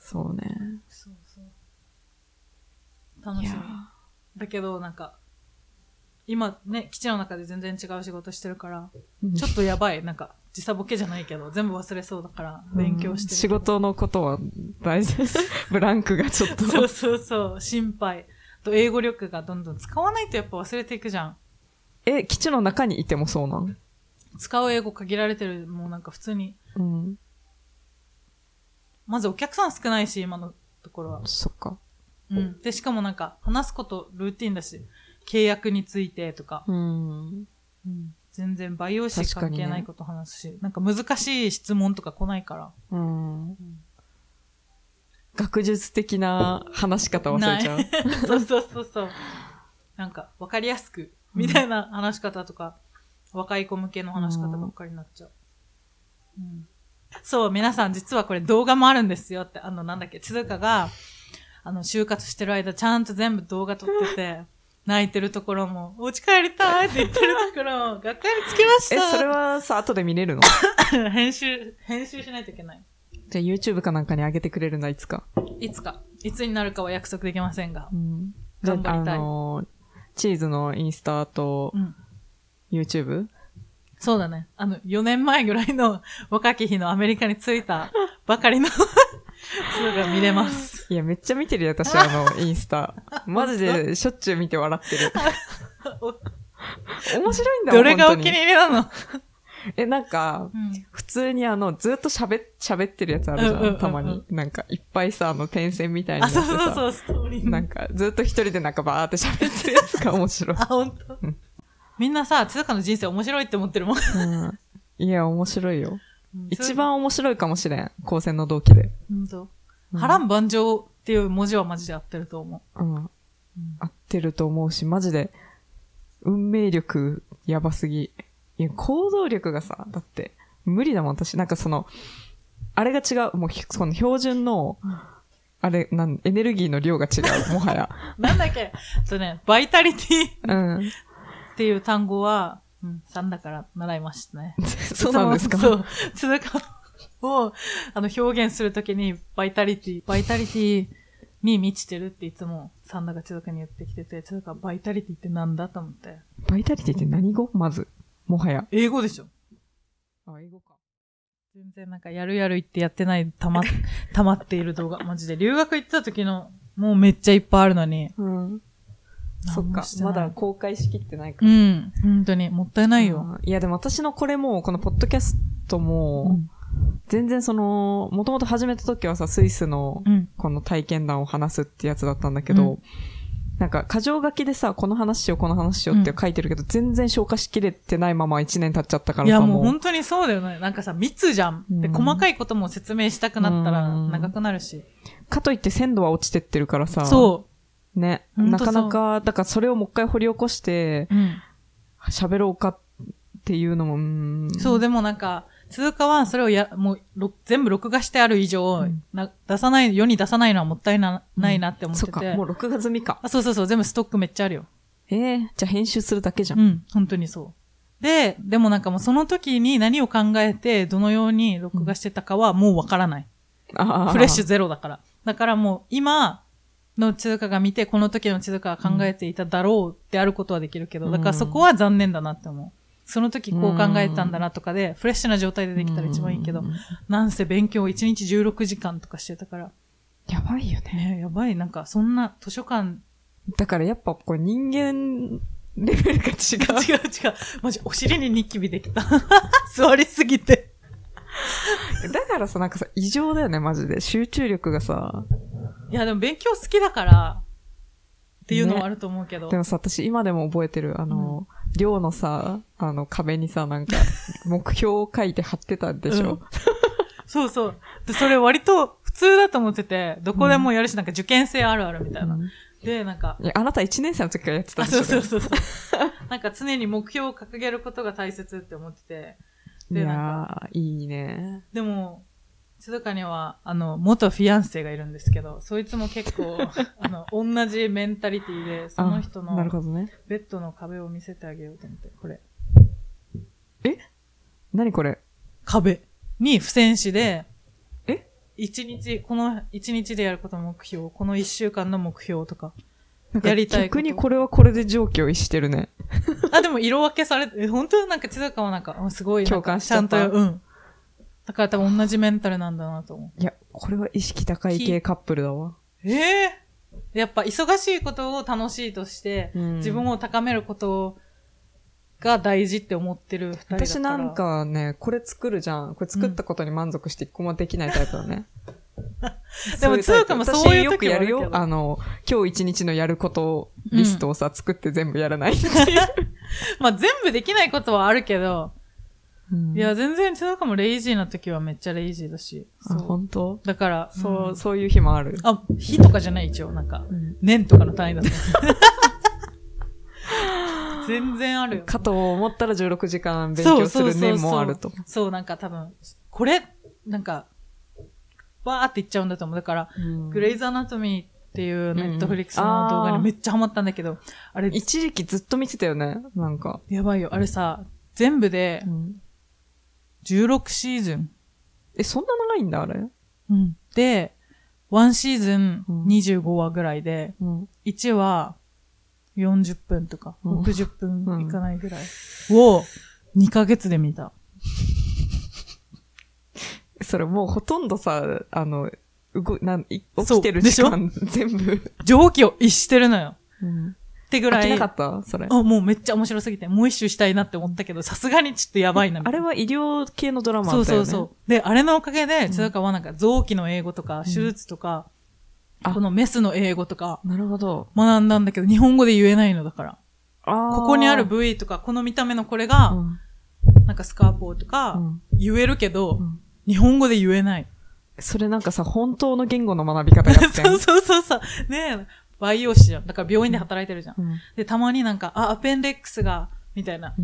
そうね。そうそう。楽しみ。だけど、なんか、今ね、基地の中で全然違う仕事してるから、うん、ちょっとやばい。なんか、時差ボケじゃないけど、全部忘れそうだから、勉強してる。仕事のことは大事です。ブランクがちょっと。そうそうそう、心配。と英語力がどんどん使わないとやっぱ忘れていくじゃん。基地の中にいてもそうなの？使う英語限られてる、もうなんか普通に。うん。まずお客さん少ないし、今のところは。そっか。うん。で、しかもなんか話すことルーティンだし、契約についてとか。うん。全然培養士関係ないこと話すし、ね、なんか難しい質問とか来ないから。うん。学術的な話し方忘れちゃう。そう。なんか、わかりやすく、みたいな話し方とか、若い子向けの話し方ばっかりになっちゃう。うん、そう、皆さん実はこれ動画もあるんですよって、つづかが、就活してる間、ちゃんと全部動画撮ってて、泣いてるところも、お家帰りたいって言ってるところも、学会に着きました。それはさ、後で見れるの？編集しないといけない。じゃあ YouTube かなんかに上げてくれるんだ、いつか。いつになるかは約束できませんが。うん、頑張りたい。チーズのインスタと、YouTube？ そうだね。4年前ぐらいの若き日のアメリカに着いたばかりの姿が見れます。いや、めっちゃ見てるよ、私、インスタ。マジでしょっちゅう見て笑ってる。面白いんだもん。どれがお気に入りなの？なんか、普通にずっと喋ってるやつあるじゃん、たまに。なんか、いっぱいさ、点線みたいになってさ。そう、ストーリー。なんか、ずっと一人でなんかバーって喋ってるやつが面白い。あ、ほんと？みんなさ、千塚の人生面白いって思ってるもん。いや、面白いよ。一番面白いかもしれん、高専の同期で。波乱万丈っていう文字はマジで合ってると思う。合ってると思うし、マジで、運命力、やばすぎ。いや、行動力がさ、だって、無理だもん、私。なんかあれが違う。もう、この標準の、エネルギーの量が違う、もはや。なんだっけバイタリティっていう単語は、3だから習いましたね。そうなんですか。そう。鈴鹿を表現するときにバイタリティに満ちてるっていつもサンダが千鶴に言ってきてて、千鶴バイタリティってなんだと思って。バイタリティって何語？まず。もはや。英語でしょ。あ、英語か。全然なんかやるやる言ってやってない溜まっている動画。マジで。留学行ってた時の、もうめっちゃいっぱいあるのに。うん。そっか。まだ公開しきってないから。うん。本当に。もったいないよ。いやでも私のこれも、このポッドキャストも、うん全然その、もともと始めた時はさ、スイスのこの体験談を話すってやつだったんだけど、うん、なんか箇条書きでさ、この話しよう、この話しようって書いてるけど、うん、全然消化しきれてないまま1年経っちゃったからさ。いやもう本当にそうだよね。なんかさ、密じゃん。で、細かいことも説明したくなったら長くなるし。かといって鮮度は落ちてってるからさ。そう。ね。なかなか、だからそれをもう一回掘り起こして、喋ろうかっていうのも、そう、でもなんか、鈴鹿はそれをもう全部録画してある以上、出さない、世に出さないのはもったいないなって思ってて。そっか、もう録画済みか。あ、そうそうそう、全部ストックめっちゃあるよ。じゃあ編集するだけじゃん。うん、本当にそう。でもなんかもうその時に何を考えて、どのように録画してたかはもうわからない。フレッシュゼロだから。だからもう今の鈴鹿が見て、この時の鈴鹿が考えていただろうってあることはできるけど、だからそこは残念だなって思う。その時こう考えたんだなとかで、フレッシュな状態でできたら一番いいけど、なんせ勉強1日16時間とかしてたから。やばいよね。やばい。なんかそんな図書館。だからやっぱこれ人間レベルが違う。マジお尻にニキビできた。座りすぎて。だからさ、なんかさ、異常だよね、マジで。集中力がさ。いやでも勉強好きだから、っていうのもあると思うけど。ね、でもさ、私今でも覚えてる、寮のさ、壁にさ、なんか、目標を書いて貼ってたんでしょ、うん、そうそう。で、それ割と普通だと思ってて、どこでもやるし、なんか受験生あるあるみたいな。うん、で、なんか。いや、あなた1年生の時からやってたんでしょ。あ、そう。なんか常に目標を掲げることが大切って思ってて。で、なんか。いいね。でも、静かには、元フィアンセがいるんですけど、そいつも結構、同じメンタリティで、その人の、ベッドの壁を見せてあげようと思って、これ。え？何これ？壁に付箋紙で、この一日でやることの目標、この1週間の目標とか、やりたいこと。逆にこれはこれで常軌を逸してるね。あ、でも色分けされて、本当なんか静かはなんか、すごい、共感しちゃった。ちゃんと、だから多分同じメンタルなんだなと思う。いや、これは意識高い系カップルだわ。やっぱ忙しいことを楽しいとして、自分を高めることが大事って思ってる二人だから。私なんかね、これ作るじゃん。これ作ったことに満足して一個もできないタイプだね。でも、つうかもそういう時は。私よくやるよ。今日一日のやることリストをさ、作って全部やらないっていう。まあ全部できないことはあるけど、いや、全然、ちなかもレイジーな時はめっちゃレイジーだし。あ、本当？だから、そういう日もある。あ、日とかじゃない、一応。なんか、年とかの単位だった。全然あるよ。かと思ったら16時間勉強する年もあると。そう、なんか多分、これ、なんか、バーっていっちゃうんだと思う。だから、グレイズアナトミーっていうネットフリックスの動画にめっちゃハマったんだけど、あれ、一時期ずっと見てたよね、なんか。やばいよ。あれさ、全部で、16シーズン。そんな長いんだ、あれ。で、1シーズン25話ぐらいで、1話40分とか、60分いかないぐらいを2ヶ月で見た。それもうほとんどさ、起きてる時間全部。常軌を逸してるのよ。ってぐらい。飽きなかったそれ。あ、もうめっちゃ面白すぎて、もう一周したいなって思ったけど、さすがにちょっとやばいな。あれは医療系のドラマだよね。そう。で、あれのおかげで、つうかはなんか、臓器の英語とか、手術とか、このメスの英語とか、なるほど。学んだんだけど、日本語で言えないのだから。ここにある部位とか、この見た目のこれが、なんかスカーポーとか、言えるけど、日本語で言えない。それなんかさ、本当の言語の学び方やってん。そう。ねえ。培養士じゃん。だから病院で働いてるじゃん。で、たまになんか、アペンデックスが、みたいな。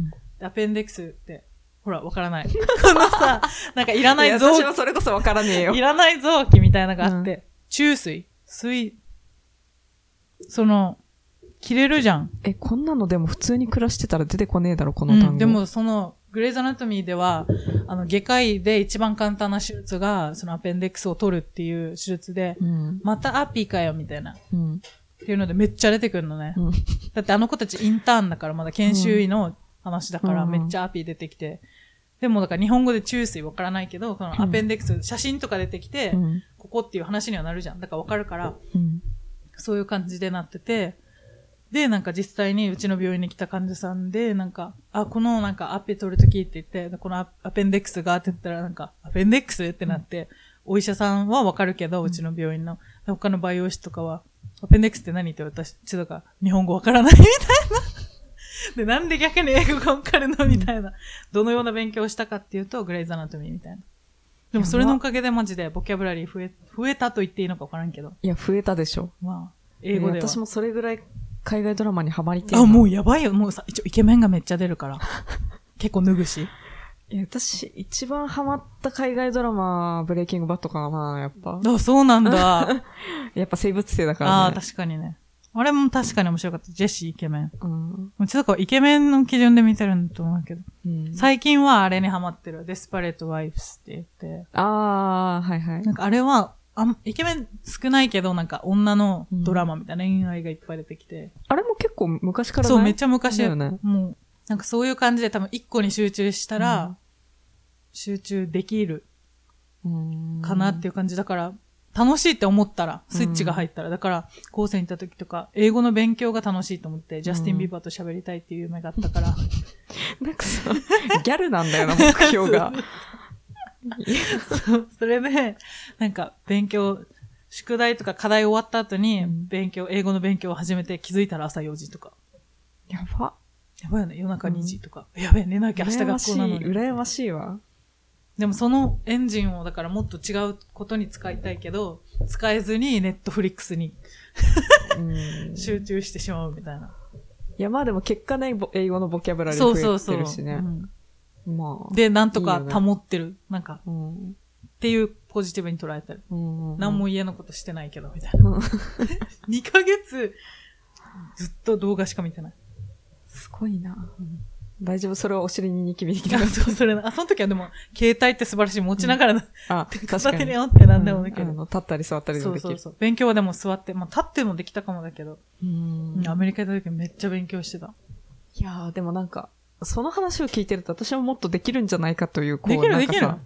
アペンデックスって、ほら、わからない。このさ、なんかいらない臓器。私はそれこそわからねえよ。いらない臓器みたいなのがあって、虫垂、その、着れるじゃん。え、こんなのでも普通に暮らしてたら出てこねえだろ、この単語。うん、でもその、グレイズアナトミーでは、外科医で一番簡単な手術が、そのアペンデックスを取るっていう手術で、うん、またアピーかよ、みたいな。うんっていうのでめっちゃ出てくるのね、うん、だってあの子たちインターンだから、まだ研修医の話だからめっちゃアピー出てきて、うんうん、でもだから日本語で虫垂わからないけど、このアペンデックス、うん、写真とか出てきて、うん、ここっていう話にはなるじゃん。だからわかるから、うん、そういう感じでなってて、でなんか実際にうちの病院に来た患者さんで、なんか、あ、このなんかアピ取るときって言って、このアペンデックスがって言ったら、なんかアペンデックスってなって、うん、お医者さんはわかるけど、うちの病院の他の培養士とかはアペンデックスって何って、私、ちょっとか、日本語わからないみたいな。で、なんで逆に英語がわかるのみたいな。どのような勉強をしたかっていうと、グレイズアナトミーみたいな。でもそれのおかげでマジでボキャブラリー増えたと言っていいのかわからんけど。いや、増えたでしょ。まあ、英語では。私もそれぐらい海外ドラマにハマりてる。あ、もうやばいよ。もうさ、一応イケメンがめっちゃ出るから。結構脱ぐし。いや、私、一番ハマった海外ドラマ、ブレイキングバッドかな、やっぱ。あ、そうなんだ。やっぱ生物性だからね。ああ、確かにね。あれも確かに面白かった。ジェシー、イケメン。うん。うちだからイケメンの基準で見てるんだと思うけど。うん、最近はあれにハマってる。デスパレート・ワイフスって言って。ああ、はいはい。なんかあれは、イケメン少ないけど、なんか女のドラマみたいな、恋愛がいっぱい出てきて。あれも結構昔からね。そう、めっちゃ昔だよね。もう、なんかそういう感じで多分一個に集中したら、うん、集中できるかなっていう感じだから、楽しいって思ったらスイッチが入ったら、だから高専行った時とか英語の勉強が楽しいと思って、ジャスティン・ビーバーと喋りたいっていう夢があったから、なんかさギャルなんだよな目標が。それでなんか勉強、宿題とか課題終わった後に勉強、英語の勉強を始めて、気づいたら朝4時とか。やばやばいよね、夜中2時とか、うん、やべえ、寝なきゃ明日学校なのに。羨ましいわ。でもそのエンジンをだからもっと違うことに使いたいけど、使えずにネットフリックスに集中してしまうみたいな。いや、まあでも結果ね、英語のボキャブラリー増えてるしね。そうそうそう、うん、まあ。で、なんとか保ってる。いいよね、なんか、うん、っていうポジティブに捉えてる。うんうん、何も家のことしてないけど、みたいな。2ヶ月ずっと動画しか見てない。すごいな、うん、大丈夫、それはお尻にニキビできた。そう、それな。あ、その時はでも、携帯って素晴らしい。持ちながら、うん、あ、片手に持ってなんでもできる、うん、立ったり座ったりできる。そうそうそう。勉強はでも座って、まあ、立ってもできたかもだけど、アメリカ行った時めっちゃ勉強してた。いやー、でもなんか、その話を聞いてると私はもっとできるんじゃないかという、こう、なんかさ、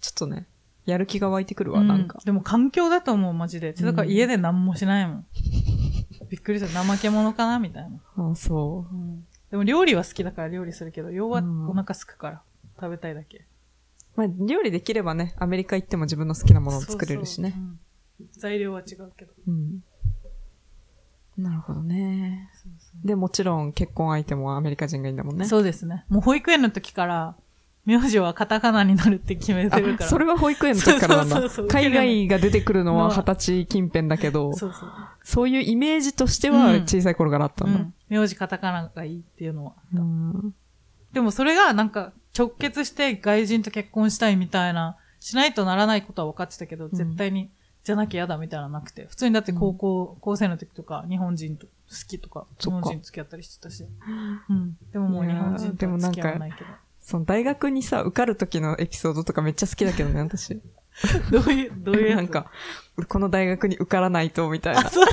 ちょっとね、やる気が湧いてくるわ、うん、なんか。でも環境だと思う、マジで。だから家で何もしないもん。びっくりした。怠け者かなみたいな。ああ、そう、うん。でも料理は好きだから料理するけど、要はお腹空くから、うん、食べたいだけ。まあ、料理できればね、アメリカ行っても自分の好きなものを作れるしね。そうそう、うん、材料は違うけど。うん。なるほどね。そうそう。で、もちろん結婚相手もアメリカ人がいいんだもんね。そうですね。もう保育園の時から、名字はカタカナになるって決めてるから。それは保育園の時からなんだ。そうそうそう、海外が出てくるのは20歳近辺だけど、そうそう、そういうイメージとしては小さい頃からあったんだ。うん、名字カタカナがいいっていうのはあった。うん、でもそれがなんか直結して外人と結婚したいみたいな、しないとならないことは分かってたけど、絶対にじゃなきゃ嫌だみたいなのなくて。普通にだって高生の時とか日本人と好きとか、日本人付き合ったりしてたし。うん。でももう日本人とは付き合わないけど。その大学にさ、受かる時のエピソードとかめっちゃ好きだけどね、私。どういうやつなんか、この大学に受からないと、みたいな。そう。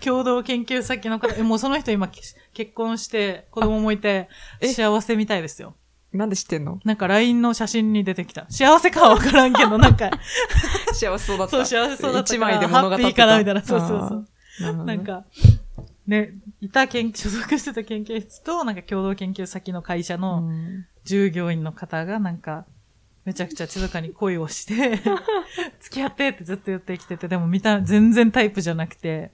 共同研究先の方、もうその人今結婚して、子供もいて、幸せみたいですよ。なんで知ってんの？なんか LINE の写真に出てきた。幸せかはわからんけど、なんか。幸せそうだった。そう、幸せそうだった。一枚で物語ってた。ハッピーかな、みたいな。そう。なんか、ね、所属してた研究室と、なんか共同研究先の会社の従業員の方が、なんか、めちゃくちゃ静かに恋をして、付き合ってってずっと言ってきてて、でも全然タイプじゃなくて、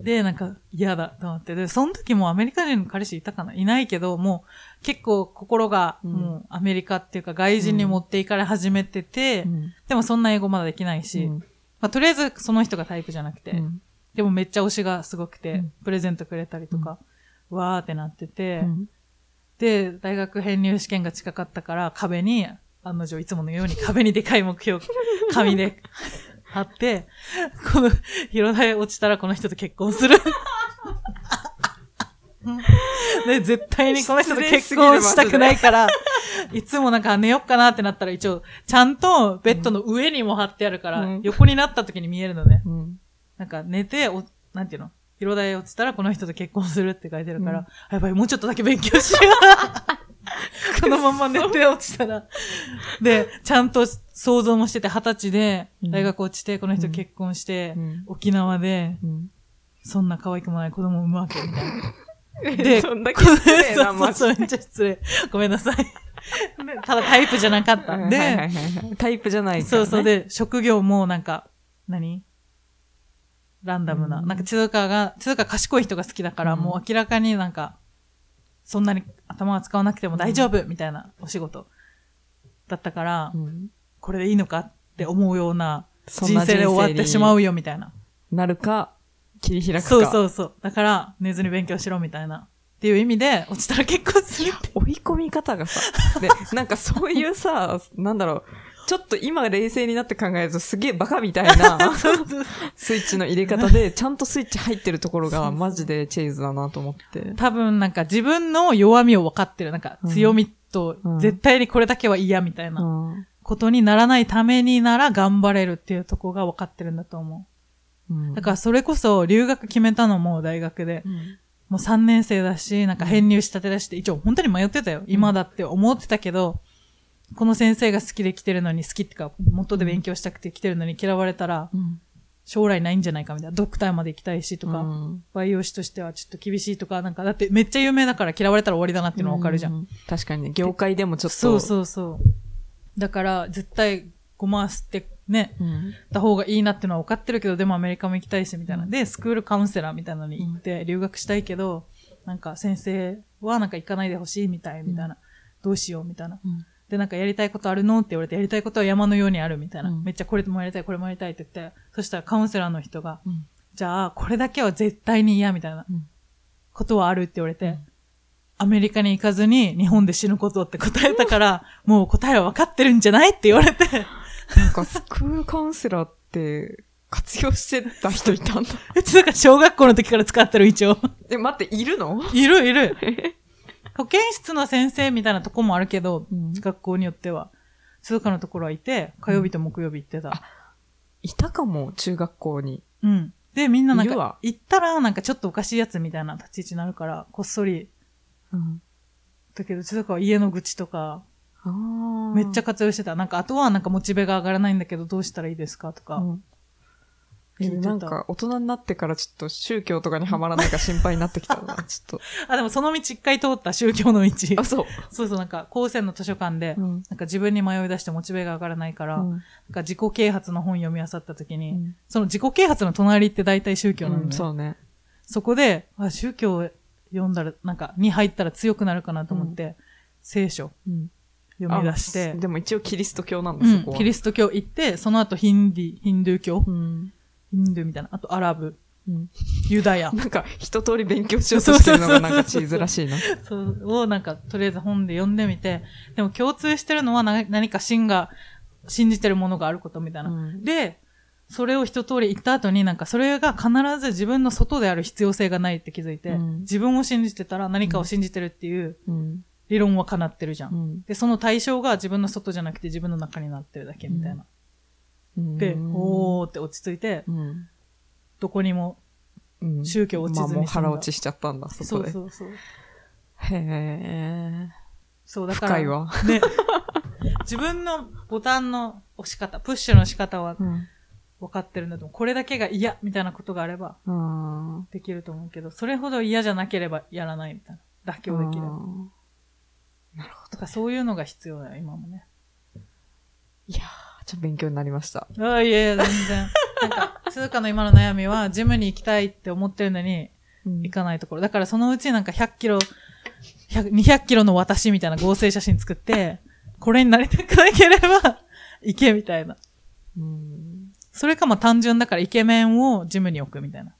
で、なんか、嫌だと思って、で、その時もアメリカ人の彼氏いたかな？いないけど、もう、結構心が、もう、アメリカっていうか、外人に持っていかれ始めてて、でもそんな英語まだできないし、まあ、とりあえずその人がタイプじゃなくて、でもめっちゃ推しがすごくて、プレゼントくれたりとか、わーってなってて、で、大学編入試験が近かったから、いつものように壁にでかい目標、紙であって、この、広大落ちたらこの人と結婚する。で、絶対にこの人と結婚したくないから、いつもなんか寝よっかなってなったら一応、ちゃんとベッドの上にも貼ってあるから、うん、横になった時に見えるのね。うん、なんか寝て、なんていうの広大落ちたらこの人と結婚するって書いてるから、うん、やばい、もうちょっとだけ勉強しよう。このまま寝て落ちたら。で、ちゃんと想像もしてて、20歳で、大学落ちて、この人結婚して、沖縄で、そんな可愛くもない子供を産むわけ、みたいな。で、そんだけ失礼な、マジで。めっちゃ失礼。ごめんなさい。ただタイプじゃなかった。で、はいはいはい、タイプじゃないから、ね。そうそう。で、職業もなんか、何ランダムな。なんか、千鶴川賢い人が好きだから、もう明らかになんか、そんなに頭は使わなくても大丈夫みたいなお仕事だったから、うん、これでいいのかって思うような人生で終わってしまうよみたいな。なるか、切り開くか。そうそうそう。だから寝ずに勉強しろみたいな。っていう意味で落ちたら結婚するって。追い込み方がさ、で、なんかそういうさ、なんだろう、ちょっと今冷静になって考えるとすげえバカみたいなスイッチの入れ方でちゃんとスイッチ入ってるところがマジでチェイズだなと思って。多分なんか自分の弱みを分かってる。なんか強みと絶対にこれだけは嫌みたいなことにならないためになら頑張れるっていうところが分かってるんだと思う。うん、だからそれこそ留学決めたのも大学で、うん、もう3年生だし、なんか編入したてだしって一応本当に迷ってたよ。今だって思ってたけど、この先生が好きで来てるのに、好きってか、元で勉強したくて来てるのに嫌われたら、将来ないんじゃないかみたいな。ドクターまで行きたいしとか、培養士としてはちょっと厳しいとか、なんかだってめっちゃ有名だから嫌われたら終わりだなっていうのはわかるじゃん。確かにね、業界でもちょっと。そうそうそう。だから、絶対ごまわすってね、た方がいいなっていうのは分かってるけど、でもアメリカも行きたいしみたいな。で、スクールカウンセラーみたいなのに行って留学したいけど、なんか先生はなんか行かないでほしいみたいな。どうしようみたいな。で、なんかやりたいことあるのって言われて、やりたいことは山のようにあるみたいな。めっちゃこれもやりたい、これもやりたいって言って、そしたらカウンセラーの人が、じゃあ、これだけは絶対に嫌みたいなことはあるって言われて、アメリカに行かずに日本で死ぬことって答えたから、もう答えは分かってるんじゃないって言われて。なんかスクールカウンセラーって活用してた人いたんだ。うちなんか小学校の時から使ってる一応。え、待って、いるの？いるいる。保健室の先生みたいなとこもあるけど、学校によっては。通科のところはいて、火曜日と木曜日行ってた。あ、いたかも、中学校に。うん。で、みんななんか、行ったらなんかちょっとおかしいやつみたいな立ち位置になるから、こっそり。うん。だけど、通科は家の愚痴とか、めっちゃ活用してた。なんか、あとはなんかモチベが上がらないんだけど、どうしたらいいですかとか。うん、なんか、大人になってからちょっと宗教とかにはまらないか心配になってきたな、ちょっと。あ、でもその道一回通った、宗教の道。あ、そう。そうそう、なんか、高専の図書館で、なんか自分に迷い出してモチベが上がらないから、なんか自己啓発の本読み漁った時に、その自己啓発の隣って大体宗教なんだよ、うん、そうね。そこで、あ、宗教読んだら、なんか、に入ったら強くなるかなと思って、聖書。読み出して。でも一応キリスト教なんだ、そこは。キリスト教行って、その後ヒンドゥー教。インドみたいな。あと、アラブ。ユダヤ。なんか、一通り勉強しようとしてるのがなんかチーズらしいな。そう、をなんか、とりあえず本で読んでみて、でも共通してるのは何か信じてるものがあることみたいな。で、それを一通り言った後になんか、それが必ず自分の外である必要性がないって気づいて、自分を信じてたら何かを信じてるっていう理論は叶ってるじゃん。で、その対象が自分の外じゃなくて自分の中になってるだけみたいな。で、おーって落ち着いて、どこにも宗教落ちずに済んだ。もう腹落ちしちゃったんだ、そこで。そうそうそう。へー。そう、だから。深いわ。ね。自分のボタンの押し方、プッシュの仕方は分かってるんだと思う。これだけが嫌みたいなことがあれば、できると思うけど、それほど嫌じゃなければやらないみたいな。妥協できる。なるほど。だからそういうのが必要だよ、今もね。いやー。ちょっと勉強になりました。あ、いやいや、全然。なんか、鈴鹿の今の悩みは、ジムに行きたいって思ってるのに、行かないところ。だからそのうちなんか100キロ、200キロの私みたいな合成写真作って、これになりたくなければ、行けみたいな。それかまあ単純だからイケメンをジムに置くみたいな。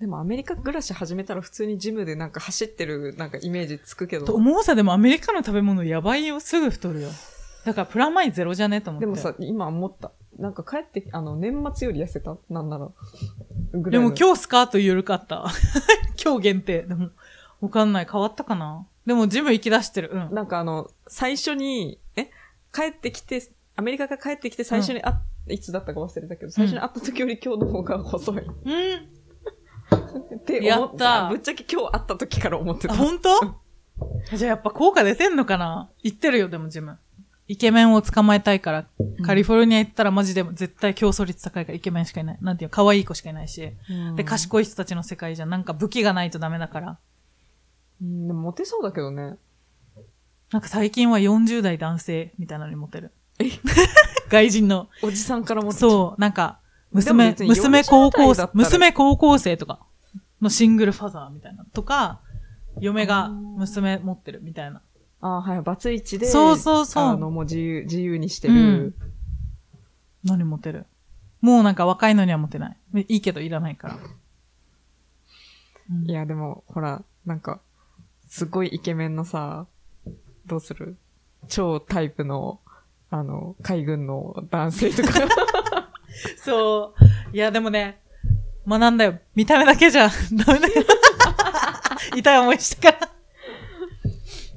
でもアメリカ暮らし始めたら普通にジムでなんか走ってるなんかイメージつくけど。と思うさ、でもアメリカの食べ物やばいよ。すぐ太るよ。だからプラマイゼロじゃねと思って。でもさ、今思った。なんか帰って、年末より痩せたなんなら。でも今日スカート緩かった。今日限定。でも、わかんない。変わったかな。でもジム行き出してる。うん。なんか最初に、帰ってきて、アメリカから帰ってきて最初に会った、うん、いつだったか忘れたけど、最初に会った時より今日の方が細い。うん。って思った。やった。ぶっちゃけ今日会った時から思ってた。本当？じゃあやっぱ効果出てんのかな？行ってるよ、でもジム。イケメンを捕まえたいから、カリフォルニア行ったらマジで絶対競争率高いからイケメンしかいない。なんていうか、可愛い子しかいないし。で、賢い人たちの世界じゃなんか武器がないとダメだから。でもモテそうだけどね。なんか最近は40代男性みたいなのにモテる。え外人の。おじさんからモテる。そう、なんか、娘高校生とかのシングルファザーみたいな。とか、嫁が娘持ってるみたいな。あ、はい、バツイチで。そうそうそう。もう自由にしてる。うん、何モテる？もうなんか若いのにはモテない。いいけどいらないから。いや、でも、ほら、なんか、すごいイケメンのさ、どうする？超タイプの、海軍の男性とか。そう。いや、でもね、学んだよ。見た目だけじゃ、ダメだよ。痛い思いしたから。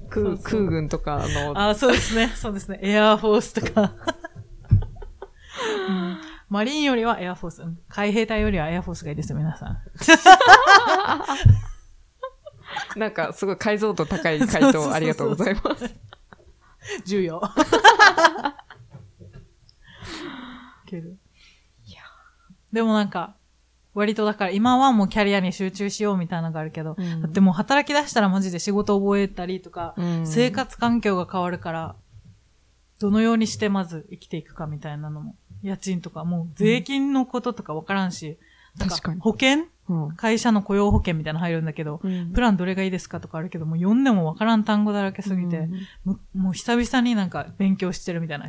空軍とかの。あ、そうですね。そうですね。エアーフォースとか、うん。マリーンよりはエアーフォース。海兵隊よりはエアーフォースがいいですよ、皆さん。なんか、すごい解像度高い回答ありがとうございます。そうそうそうそう重要。いやでもなんか、割とだから今はもうキャリアに集中しようみたいなのがあるけど、うん、だってもう働き出したらマジで仕事覚えたりとか、うん、生活環境が変わるから、どのようにしてまず生きていくかみたいなのも、家賃とかもう税金のこととかわからんし、うん、確かに保険、うん、会社の雇用保険みたいなの入るんだけど、うん、プランどれがいいですかとかあるけど、もう読んでもわからん単語だらけすぎて、うん、もう久々になんか勉強してるみたいな、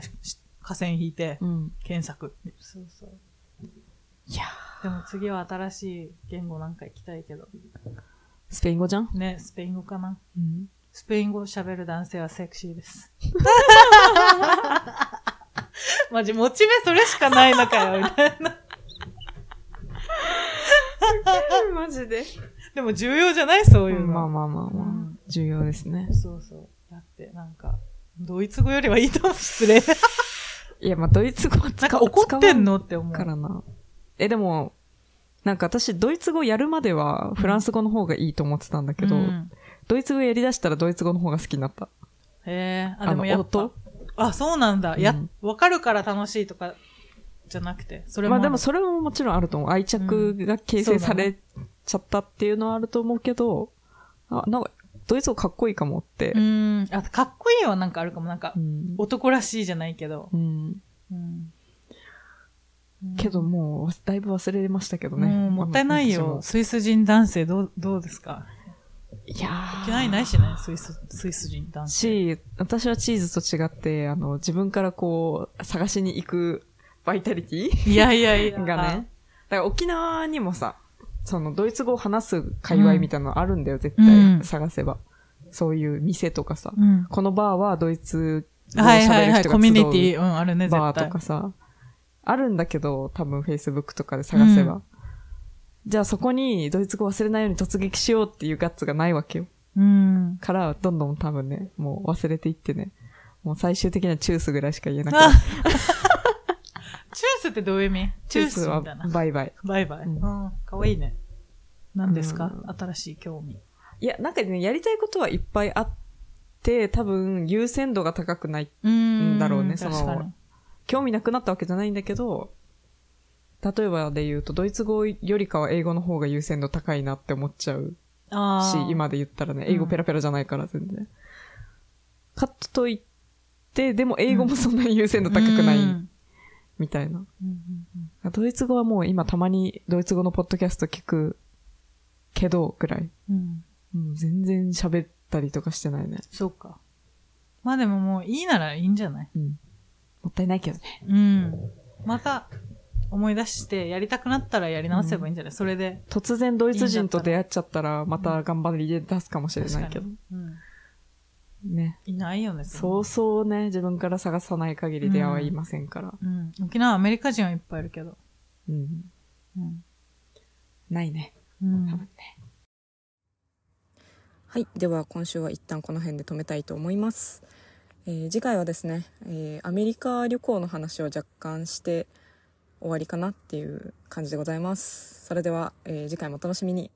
下線引いて、うん、検索。そうそう。いやでも次は新しい言語なんか行きたいけど。スペイン語じゃん？ね、スペイン語かな。うん、スペイン語喋る男性はセクシーです。マジ、モチベそれしかないのかよ、みたいな。マジで。でも重要じゃないそういうの。まあまあまあまあ。うん、重要ですね。そうそう。だって、なんか、ドイツ語よりはいいと思う。失礼。いや、まあ、ドイツ語なんか怒ってんのって思う。からな。でも、なんか私、ドイツ語やるまでは、フランス語の方がいいと思ってたんだけど、うん、ドイツ語やりだしたらドイツ語の方が好きになった。へぇ、でもやっぱ。あ、そうなんだ。わかるから楽しいとか、じゃなくて。それも。まあでもそれももちろんあると思う。愛着が形成されちゃったっていうのはあると思うけど、うん、あ、なんか、ドイツ語かっこいいかもって。あ、かっこいいはなんかあるかも。なんか、男らしいじゃないけど。けどもう、だいぶ忘れましたけどね。もったいないよ。スイス人男性どうですか？いやー。嫌いないしね、スイス人男性。私はチーズと違って、自分からこう、探しに行くバイタリティ？いやいやいや。がね。だから沖縄にもさ、ドイツ語を話す界隈みたいなのあるんだよ、絶対。探せば。そういう店とかさ。このバーはドイツ語を喋る人が集う。はいはいはい、コミュニティ、あるね、絶対。バーとかさ。あるんだけど、多分 Facebook とかで探せば。じゃあそこにドイツ語忘れないように突撃しようっていうガッツがないわけよ。から、どんどん多分ね、もう忘れていってね。もう最終的にはチュースぐらいしか言えなくなる。チュースってどういう意味？チュースはバイバイ。バイバイ。かわいいね。何ですか？新しい興味。いや、なんかね、やりたいことはいっぱいあって、多分優先度が高くないんだろうね、確かに。興味なくなったわけじゃないんだけど、例えばで言うと、ドイツ語よりかは英語の方が優先度高いなって思っちゃうし、今で言ったらね、英語ペラペラじゃないから全然。カットといって、でも英語もそんなに優先度高くない、みたいな。ドイツ語はもう今たまにドイツ語のポッドキャスト聞くけど、ぐらい。全然喋ったりとかしてないね。そうか。まあでももういいならいいんじゃない？もったいないけどね。また、思い出して、やりたくなったらやり直せばいいんじゃない、それで。突然ドイツ人と出会っちゃったら、また頑張り出すかもしれないけど。ね、いないよね。そうそうね、自分から探さない限り出会いませんから、うんうん、沖縄アメリカ人はいっぱいいるけど、うんうん、ないね、うん、多分ね。はい、では今週は一旦この辺で止めたいと思います。次回はですね、アメリカ旅行の話を若干して終わりかなっていう感じでございます。それでは、次回もお楽しみに。